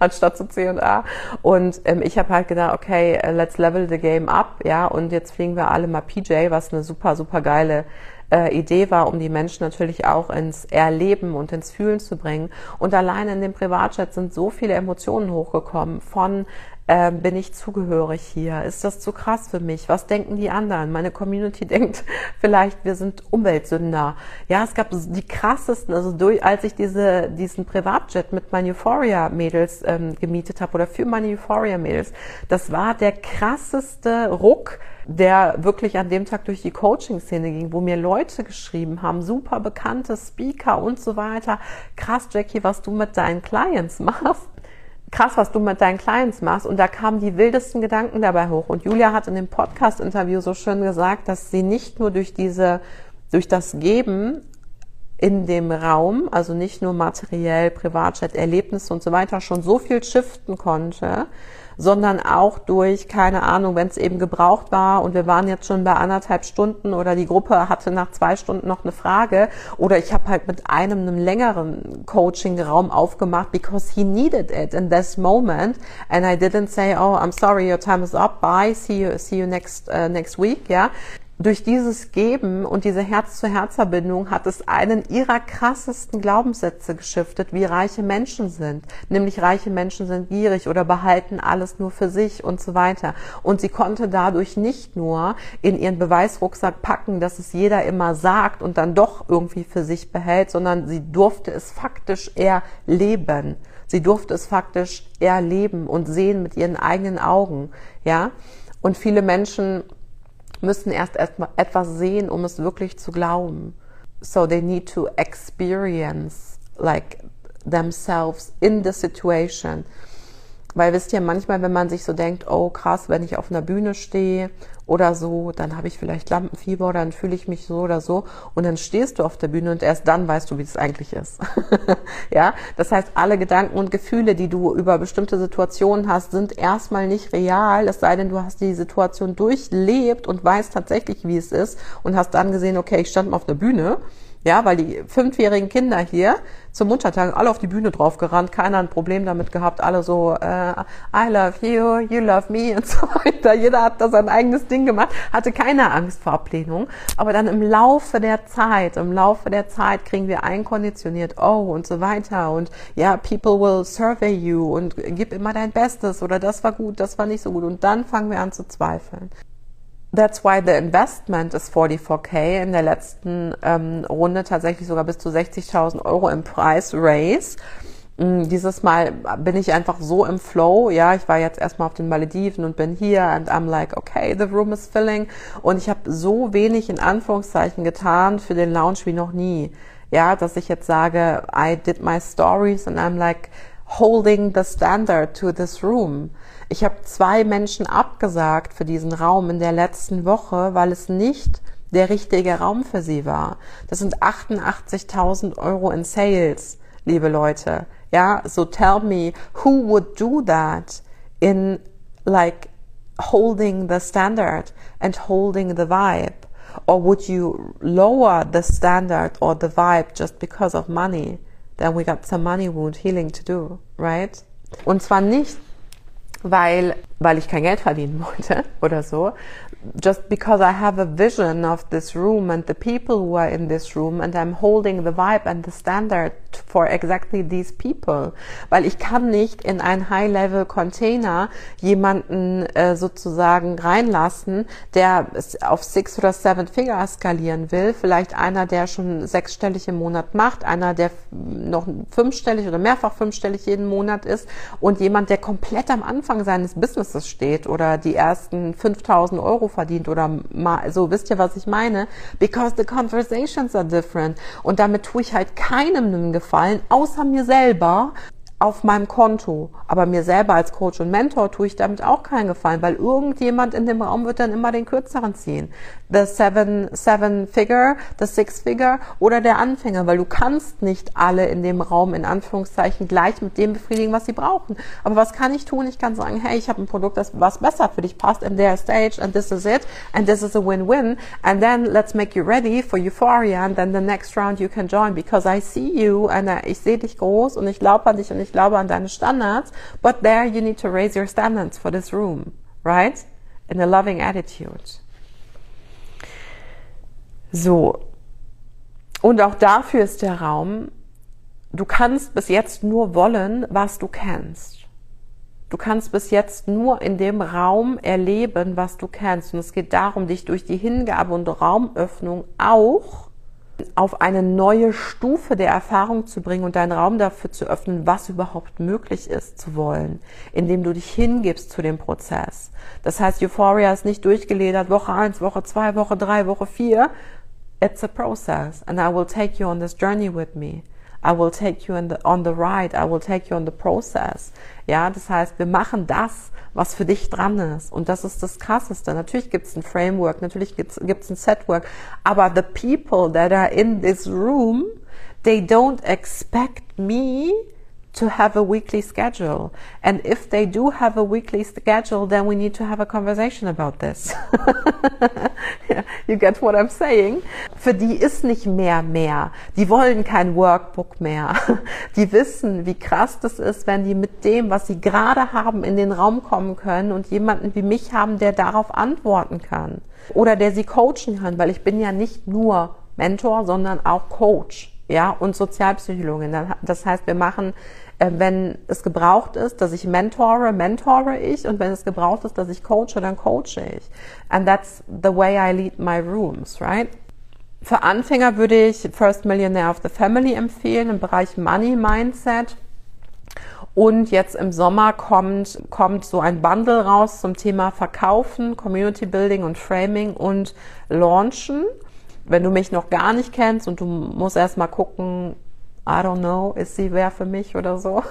anstatt zu C und A. Und ähm, ich habe halt gedacht, okay, let's level the game up, ja, und jetzt fliegen wir alle mal P J, was eine super, super geile Äh, Idee war, um die Menschen natürlich auch ins Erleben und ins Fühlen zu bringen. Und alleine in dem Privatchat sind so viele Emotionen hochgekommen von äh, bin ich zugehörig hier? Ist das zu krass für mich? Was denken die anderen? Meine Community denkt vielleicht, wir sind Umweltsünder. Ja, es gab die krassesten, also durch, als ich diese diesen Privatjet mit meinen Euphoria-Mädels ähm, gemietet habe oder für meine Euphoria-Mädels, das war der krasseste Ruck, der wirklich an dem Tag durch die Coaching-Szene ging, wo mir Leute geschrieben haben, super bekannte Speaker und so weiter. Krass, Jackie, was du mit deinen Clients machst. Krass, was du mit deinen Clients machst. Und da kamen die wildesten Gedanken dabei hoch. Und Julia hat in dem Podcast-Interview so schön gesagt, dass sie nicht nur durch diese, durch das Geben in dem Raum, also nicht nur materiell, Privatchat, Erlebnisse und so weiter, schon so viel shiften konnte, sondern auch durch, keine Ahnung, wenn es eben gebraucht war und wir waren jetzt schon bei anderthalb Stunden oder die Gruppe hatte nach zwei Stunden noch eine Frage oder ich habe halt mit einem einem längeren Coaching-Raum aufgemacht, because he needed it in this moment and I didn't say, oh, I'm sorry, your time is up, bye, see you, see you next, uh, next week, ja. durch dieses Geben und diese Herz-zu-Herz-Verbindung hat es einen ihrer krassesten Glaubenssätze geschiftet, wie reiche Menschen sind. Nämlich reiche Menschen sind gierig oder behalten alles nur für sich und so weiter. Und sie konnte dadurch nicht nur in ihren Beweisrucksack packen, dass es jeder immer sagt und dann doch irgendwie für sich behält, sondern sie durfte es faktisch erleben. Sie durfte es faktisch erleben und sehen mit ihren eigenen Augen, ja. Und viele Menschen müssen erst etwas sehen, um es wirklich zu glauben. So they need to experience like themselves in the situation. Weil wisst ihr, manchmal, wenn man sich so denkt, oh krass, wenn ich auf einer Bühne stehe oder so, dann habe ich vielleicht Lampenfieber, dann fühle ich mich so oder so und dann stehst du auf der Bühne und erst dann weißt du, wie es eigentlich ist. Ja, das heißt, alle Gedanken und Gefühle, die du über bestimmte Situationen hast, sind erstmal nicht real, es sei denn, du hast die Situation durchlebt und weißt tatsächlich, wie es ist und hast dann gesehen, okay, ich stand mal auf einer Bühne. Ja, weil die fünfjährigen Kinder hier zum Muttertag alle auf die Bühne drauf gerannt, keiner ein Problem damit gehabt, alle so äh, I love you, you love me und so weiter. Jeder hat da sein eigenes Ding gemacht, hatte keine Angst vor Ablehnung. Aber dann im Laufe der Zeit, im Laufe der Zeit kriegen wir einkonditioniert, oh und so weiter und ja, yeah, people will survey you und gib immer dein Bestes oder das war gut, das war nicht so gut und dann fangen wir an zu zweifeln. That's why the investment is forty-four K in der letzten ähm, Runde tatsächlich sogar bis zu sechzigtausend Euro im Price Raise. Dieses Mal bin ich einfach so im Flow, ja, ich war jetzt erstmal auf den Malediven und bin hier and I'm like, okay, the room is filling und ich habe so wenig in Anführungszeichen getan für den Lounge wie noch nie, ja, dass ich jetzt sage, I did my stories and I'm like holding the standard to this room. Ich habe zwei Menschen abgesagt für diesen Raum in der letzten Woche, weil es nicht der richtige Raum für sie war. Das sind achtundachtzigtausend Euro in Sales, liebe Leute. Ja, so tell me, who would do that in like holding the standard and holding the vibe? Or would you lower the standard or the vibe just because of money? Then we got some money wound healing to do, right? Und zwar nicht, weil, weil ich kein Geld verdienen wollte oder so. Just because I have a vision of this room and the people who are in this room and I'm holding the vibe and the standard for exactly these people. Weil ich kann nicht in einen High-Level-Container jemanden äh, sozusagen reinlassen, der auf Six- oder Seven-Figure skalieren will. Vielleicht einer, der schon sechsstellig im Monat macht, einer, der noch fünfstellig oder mehrfach fünfstellig jeden Monat ist und jemand, der komplett am Anfang seines Businesses steht oder die ersten fünftausend Euro verdient oder mal, so, wisst ihr, was ich meine? Because the conversations are different. Und damit tue ich halt keinem einen Gefallen, außer mir selber auf meinem Konto. Aber mir selber als Coach und Mentor tue ich damit auch keinen Gefallen, weil irgendjemand in dem Raum wird dann immer den Kürzeren ziehen. The seven, seven Figure, the Six Figure oder der Anfänger, weil du kannst nicht alle in dem Raum in Anführungszeichen gleich mit dem befriedigen, was sie brauchen. Aber was kann ich tun? Ich kann sagen, hey, ich habe ein Produkt, das was besser für dich passt in their stage and this is it and this is a win-win and then let's make you ready for Euphoria and then the next round you can join because I see you and I, ich sehe dich groß und ich glaube an dich und ich Ich glaube an deine Standards, but there you need to raise your standards for this room, right? In a loving attitude. So. Und auch dafür ist der Raum, du kannst bis jetzt nur wollen, was du kennst. Du kannst bis jetzt nur in dem Raum erleben, was du kennst. Und es geht darum, dich durch die Hingabe und Raumöffnung auch auf eine neue Stufe der Erfahrung zu bringen und deinen Raum dafür zu öffnen, was überhaupt möglich ist zu wollen, indem du dich hingibst zu dem Prozess. Das heißt, Euphoria ist nicht durchgeledert, Woche eins, Woche zwei, Woche drei, Woche vier. It's a process and I will take you on this journey with me. I will take you on the, on the ride, I will take you on the process. Ja, das heißt, wir machen das, was für dich dran ist. Und das ist das Krasseste. Natürlich gibt's ein Framework, natürlich gibt's, gibt's ein Setwork. Aber the people that are in this room, they don't expect me to have a weekly schedule. And if they do have a weekly schedule, then we need to have a conversation about this. Yeah, you get what I'm saying? Für die ist nicht mehr mehr. Die wollen kein Workbook mehr. Die wissen, wie krass das ist, wenn die mit dem, was sie gerade haben, in den Raum kommen können und jemanden wie mich haben, der darauf antworten kann. Oder der sie coachen kann, weil ich bin ja nicht nur Mentor, sondern auch Coach. Ja, und Sozialpsychologin. Das heißt, wir machen, wenn es gebraucht ist, dass ich mentore, mentore ich. Und wenn es gebraucht ist, dass ich coache, dann coache ich. And that's the way I lead my rooms, right? Für Anfänger würde ich First Millionaire of the Family empfehlen, im Bereich Money Mindset. Und jetzt im Sommer kommt, kommt so ein Bundle raus zum Thema Verkaufen, Community Building und Framing und Launchen. Wenn du mich noch gar nicht kennst und du musst erstmal gucken, I don't know, ist sie wer für mich oder so,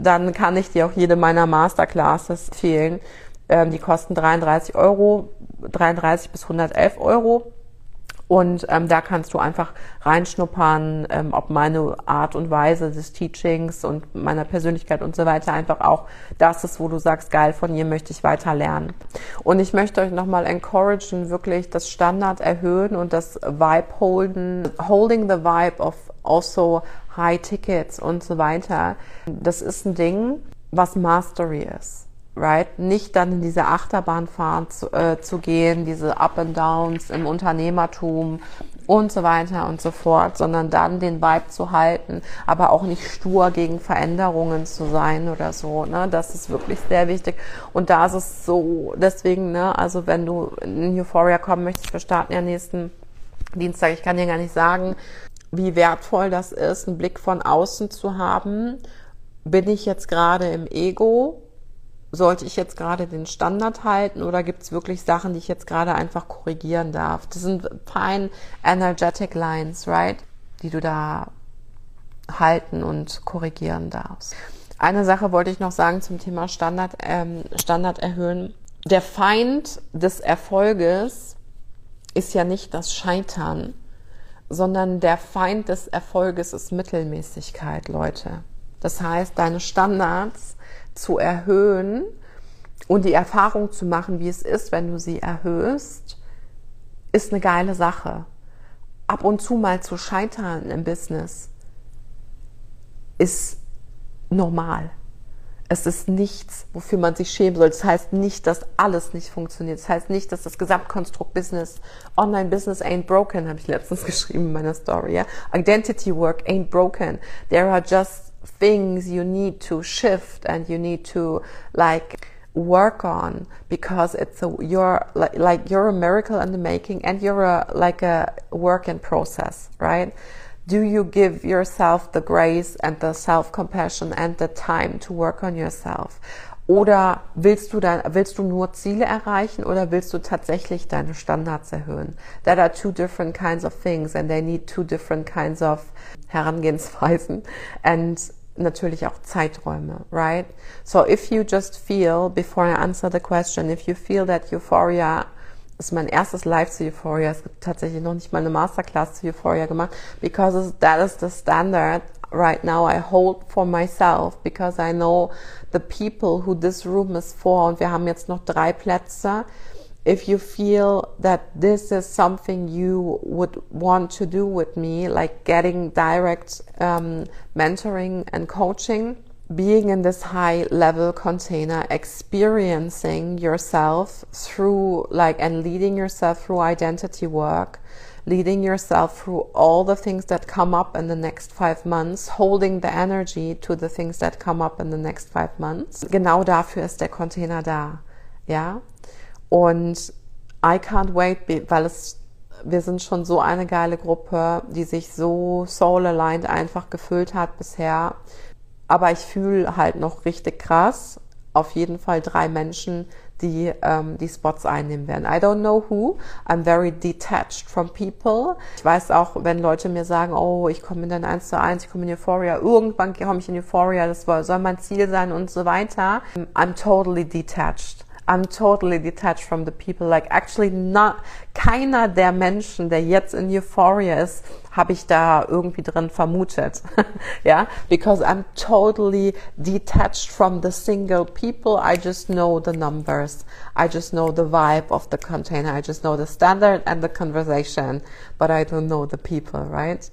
dann kann ich dir auch jede meiner Masterclasses empfehlen. Ähm, die kosten dreiunddreißig Euro, dreiunddreißig bis hundertelf Euro. Und ähm, da kannst du einfach reinschnuppern, ähm, ob meine Art und Weise des Teachings und meiner Persönlichkeit und so weiter einfach auch das ist, wo du sagst, geil, von hier möchte ich weiter lernen. Und ich möchte euch nochmal encouragen, wirklich das Standard erhöhen und das Vibe holden, holding the vibe of also high tickets und so weiter. Das ist ein Ding, was Mastery ist. Right? Nicht dann in diese Achterbahnfahrt zu, äh, zu gehen, diese Up and Downs im Unternehmertum und so weiter und so fort, sondern dann den Vibe zu halten, aber auch nicht stur gegen Veränderungen zu sein oder so, ne? Das ist wirklich sehr wichtig. Und da ist es so, deswegen, ne, also wenn du in Euphoria kommen möchtest, wir starten ja nächsten Dienstag, ich kann dir gar nicht sagen, wie wertvoll das ist, einen Blick von außen zu haben. Bin ich jetzt gerade im Ego? Sollte ich jetzt gerade den Standard halten oder gibt es wirklich Sachen, die ich jetzt gerade einfach korrigieren darf? Das sind fine energetic lines, right? Die du da halten und korrigieren darfst. Eine Sache wollte ich noch sagen zum Thema Standard, ähm, Standard erhöhen. Der Feind des Erfolges ist ja nicht das Scheitern, sondern der Feind des Erfolges ist Mittelmäßigkeit, Leute. Das heißt, deine Standards zu erhöhen und die Erfahrung zu machen, wie es ist, wenn du sie erhöhst, ist eine geile Sache. Ab und zu mal zu scheitern im Business ist normal. Es ist nichts, wofür man sich schämen soll. Das heißt nicht, dass alles nicht funktioniert. Das heißt nicht, dass das Gesamtkonstrukt Business, Online-Business ain't broken, habe ich letztens geschrieben in meiner Story. Yeah? Identity work ain't broken. There are just things you need to shift and you need to like work on because it's a, you're like, like you're a miracle in the making and you're a, like a work in process, right? Do you give yourself the grace and the self-compassion and the time to work on yourself? Oder willst du dann, willst du nur Ziele erreichen oder willst du tatsächlich deine Standards erhöhen? There are two different kinds of things and they need two different kinds of Herangehensweisen and natürlich auch Zeiträume, right? So if you just feel, before I answer the question, if you feel that Euphoria, das ist mein erstes Live zu Euphoria, es gibt tatsächlich noch nicht mal eine Masterclass zu Euphoria gemacht, because that is the standard right now I hold for myself, because I know the people who this room is for, und wir haben jetzt noch drei Plätze. If you feel that this is something you would want to do with me, like getting direct um, mentoring and coaching, being in this high-level container, experiencing yourself through, like, and leading yourself through identity work, leading yourself through all the things that come up in the next five months, holding the energy to the things that come up in the next five months. Genau dafür ist der Container da, ja? Und I can't wait, weil es, wir sind schon so eine geile Gruppe, die sich so soul-aligned einfach gefüllt hat bisher. Aber ich fühle halt noch richtig krass, auf jeden Fall drei Menschen, die ähm, die Spots einnehmen werden. I don't know who, I'm very detached from people. Ich weiß auch, wenn Leute mir sagen, oh, ich komme in den eins zu eins, ich komme in Euphoria, irgendwann komme ich in Euphoria, das soll mein Ziel sein und so weiter. I'm totally detached. I'm totally detached from the people. Like actually not, keiner der Menschen, der jetzt in Euphoria ist, habe ich da irgendwie drin vermutet. Yeah, because I'm totally detached from the single people. I just know the numbers. I just know the vibe of the container. I just know the standard and the conversation, but I don't know the people, right?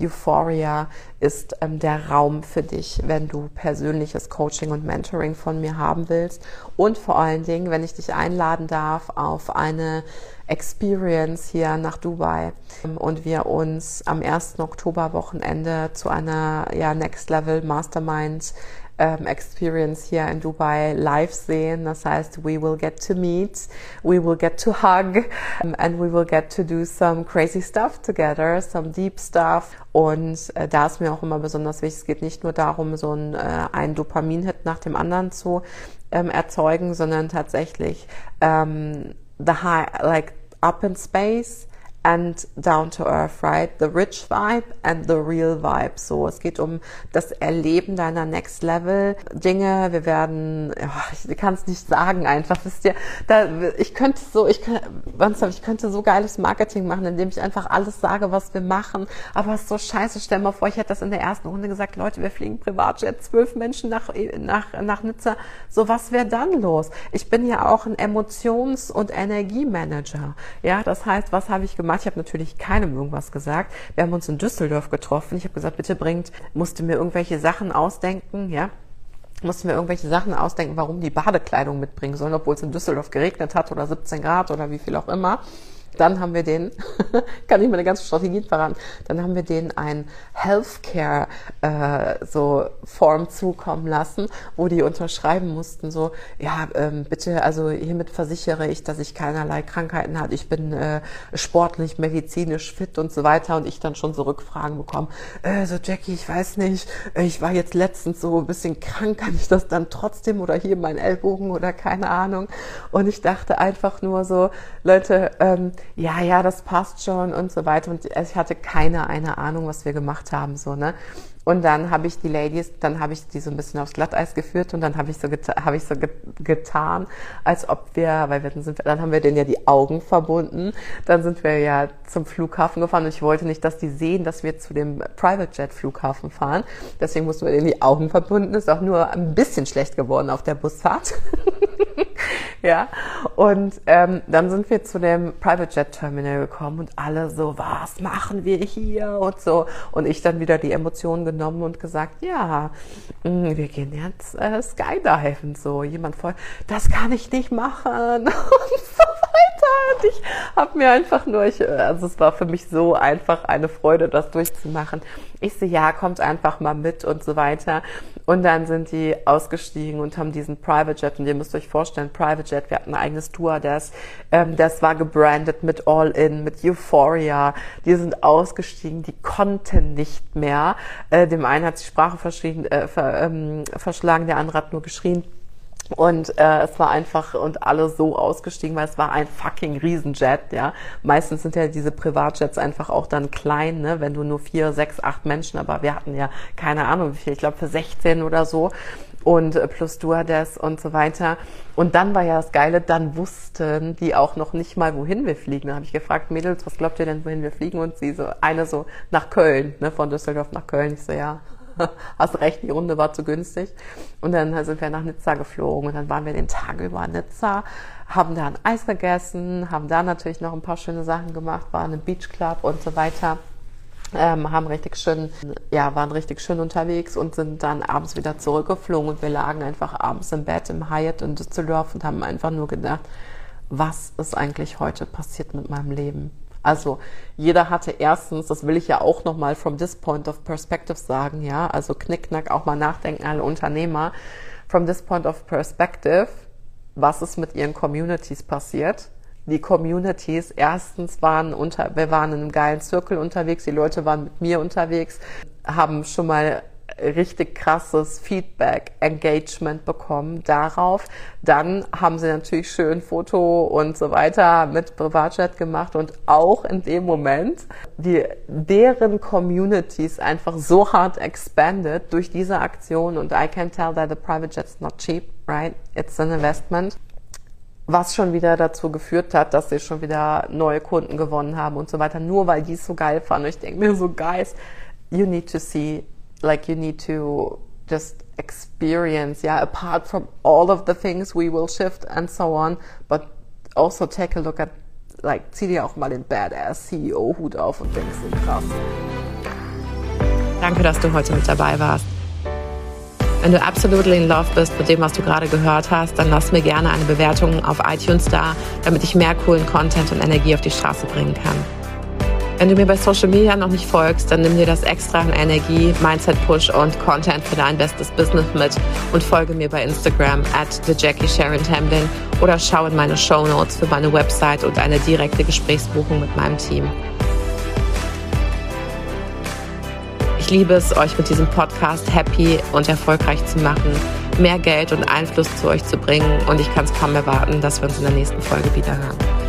Euphoria ist ähm, der Raum für dich, wenn du persönliches Coaching und Mentoring von mir haben willst und vor allen Dingen, wenn ich dich einladen darf auf eine Experience hier nach Dubai und wir uns am ersten Oktober Wochenende zu einer ja, Next Level Mastermind Experience hier in Dubai live sehen. Das heißt, we will get to meet, we will get to hug and we will get to do some crazy stuff together, some deep stuff. Und äh, da ist mir auch immer besonders wichtig, es geht nicht nur darum, so ein, äh, einen Dopamin-Hit nach dem anderen zu ähm, erzeugen, sondern tatsächlich ähm, the high, like up in space and down to earth, right? The rich vibe and the real vibe. So, es geht um das Erleben deiner Next Level Dinge. Wir werden, oh, ich kann es nicht sagen einfach, wisst ihr, da, ich könnte so, ich, ich könnte so geiles Marketing machen, indem ich einfach alles sage, was wir machen, aber es ist so scheiße. Stell mal vor, ich hätte das in der ersten Runde gesagt, Leute, wir fliegen Privatjet, zwölf Menschen nach, nach, nach Nizza. So, was wäre dann los? Ich bin ja auch ein Emotions- und Energiemanager. Ja, das heißt, was habe ich gemacht? Ich habe natürlich keinem irgendwas gesagt. Wir haben uns in Düsseldorf getroffen. Ich habe gesagt, bitte bringt, musste mir irgendwelche Sachen ausdenken, ja. Mussten wir irgendwelche Sachen ausdenken, warum die Badekleidung mitbringen sollen, obwohl es in Düsseldorf geregnet hat oder siebzehn Grad oder wie viel auch immer. Dann haben wir den, kann ich meine ganze Strategie verraten, dann haben wir denen ein Healthcare äh, so Form zukommen lassen, wo die unterschreiben mussten, so, ja, ähm, bitte, also hiermit versichere ich, dass ich keinerlei Krankheiten hatte, ich bin äh, sportlich, medizinisch fit und so weiter, und ich dann schon so Rückfragen bekommen, äh, so Jackie, ich weiß nicht, ich war jetzt letztens so ein bisschen krank, kann ich das dann trotzdem oder hier mein Ellbogen oder keine Ahnung, und ich dachte einfach nur so, Leute, ähm, ja, ja, das passt schon und so weiter. Und ich hatte keine eine Ahnung, was wir gemacht haben, so, ne? Und dann habe ich die Ladies, dann habe ich die so ein bisschen aufs Glatteis geführt und dann habe ich so, geta- hab ich so get- getan, als ob wir, weil wir sind, dann haben wir denen ja die Augen verbunden, dann sind wir ja zum Flughafen gefahren und ich wollte nicht, dass die sehen, dass wir zu dem Private Jet Flughafen fahren, deswegen mussten wir denen die Augen verbunden, ist auch nur ein bisschen schlecht geworden auf der Busfahrt. Ja, und ähm, dann sind wir zu dem Private Jet Terminal gekommen und alle so, was machen wir hier und so, und ich dann wieder die Emotionen genommen und gesagt, ja, wir gehen jetzt äh, skydiven, so, jemand voll, das kann ich nicht machen und so weiter, und ich habe mir einfach nur, ich, also es war für mich so einfach eine Freude, das durchzumachen. Ich so, ja, kommt einfach mal mit und so weiter, und dann sind die ausgestiegen und haben diesen Private Jet, und ihr müsst euch vorstellen, Private Jet, wir hatten ein eigenes Tour, das, ähm, das war gebrandet mit All-In, mit Euphoria, die sind ausgestiegen, die konnten nicht mehr, äh, dem einen hat die Sprache verschrien, äh, ver, ähm, verschlagen, der andere hat nur geschrien. Und äh, es war einfach, und alle so ausgestiegen, weil es war ein fucking Riesenjet, ja. Meistens sind ja diese Privatjets einfach auch dann klein, ne, wenn du nur vier, sechs, acht Menschen, aber wir hatten ja keine Ahnung wie viel, ich glaube für sechzehn oder so. Und plus Duades und so weiter. Und dann war ja das Geile, dann wussten die auch noch nicht mal, wohin wir fliegen. Dann habe ich gefragt, Mädels, was glaubt ihr denn, wohin wir fliegen? Und sie so, eine so, nach Köln, ne, von Düsseldorf nach Köln. Ich so, ja, hast recht, die Runde war zu günstig. Und dann sind wir nach Nizza geflogen und dann waren wir den Tag über in Nizza, haben da ein Eis gegessen, haben da natürlich noch ein paar schöne Sachen gemacht, waren im Beachclub und so weiter. Ähm, haben richtig schön, ja, waren richtig schön unterwegs und sind dann abends wieder zurückgeflogen, und wir lagen einfach abends im Bett im Hyatt in Düsseldorf und haben einfach nur gedacht, was ist eigentlich heute passiert mit meinem Leben? Also jeder hatte erstens, das will ich ja auch nochmal from this point of perspective sagen, ja, also knickknack auch mal nachdenken, alle Unternehmer, from this point of perspective, was ist mit ihren Communities passiert? Die Communities, erstens waren unter, wir waren in einem geilen Zirkel unterwegs, die Leute waren mit mir unterwegs, haben schon mal richtig krasses Feedback, Engagement bekommen darauf. Dann haben sie natürlich schön Foto und so weiter mit Privatjet gemacht, und auch in dem Moment, die, deren Communities einfach so hart expanded durch diese Aktion, und I can tell that the private jet's not cheap, right? It's an investment. was schon wieder dazu geführt hat, dass sie schon wieder neue Kunden gewonnen haben und so weiter, nur weil die es so geil fanden. Und ich denke mir so, guys, you need to see, like you need to just experience, yeah, apart from all of the things we will shift and so on, but also take a look at, like, zieh dir auch mal den Badass C E O-Hut auf und denkst so, krass. Danke, dass du heute mit dabei warst. Wenn du absolutely in love bist mit dem, was du gerade gehört hast, dann lass mir gerne eine Bewertung auf iTunes da, damit ich mehr coolen Content und Energie auf die Straße bringen kann. Wenn du mir bei Social Media noch nicht folgst, dann nimm dir das extra an Energie, Mindset-Push und Content für dein bestes Business mit und folge mir bei Instagram at the Jackie Sharon Tamblyn oder schau in meine Shownotes für meine Website und eine direkte Gesprächsbuchung mit meinem Team. Ich liebe es, euch mit diesem Podcast happy und erfolgreich zu machen, mehr Geld und Einfluss zu euch zu bringen, und ich kann es kaum erwarten, dass wir uns in der nächsten Folge wiederhören.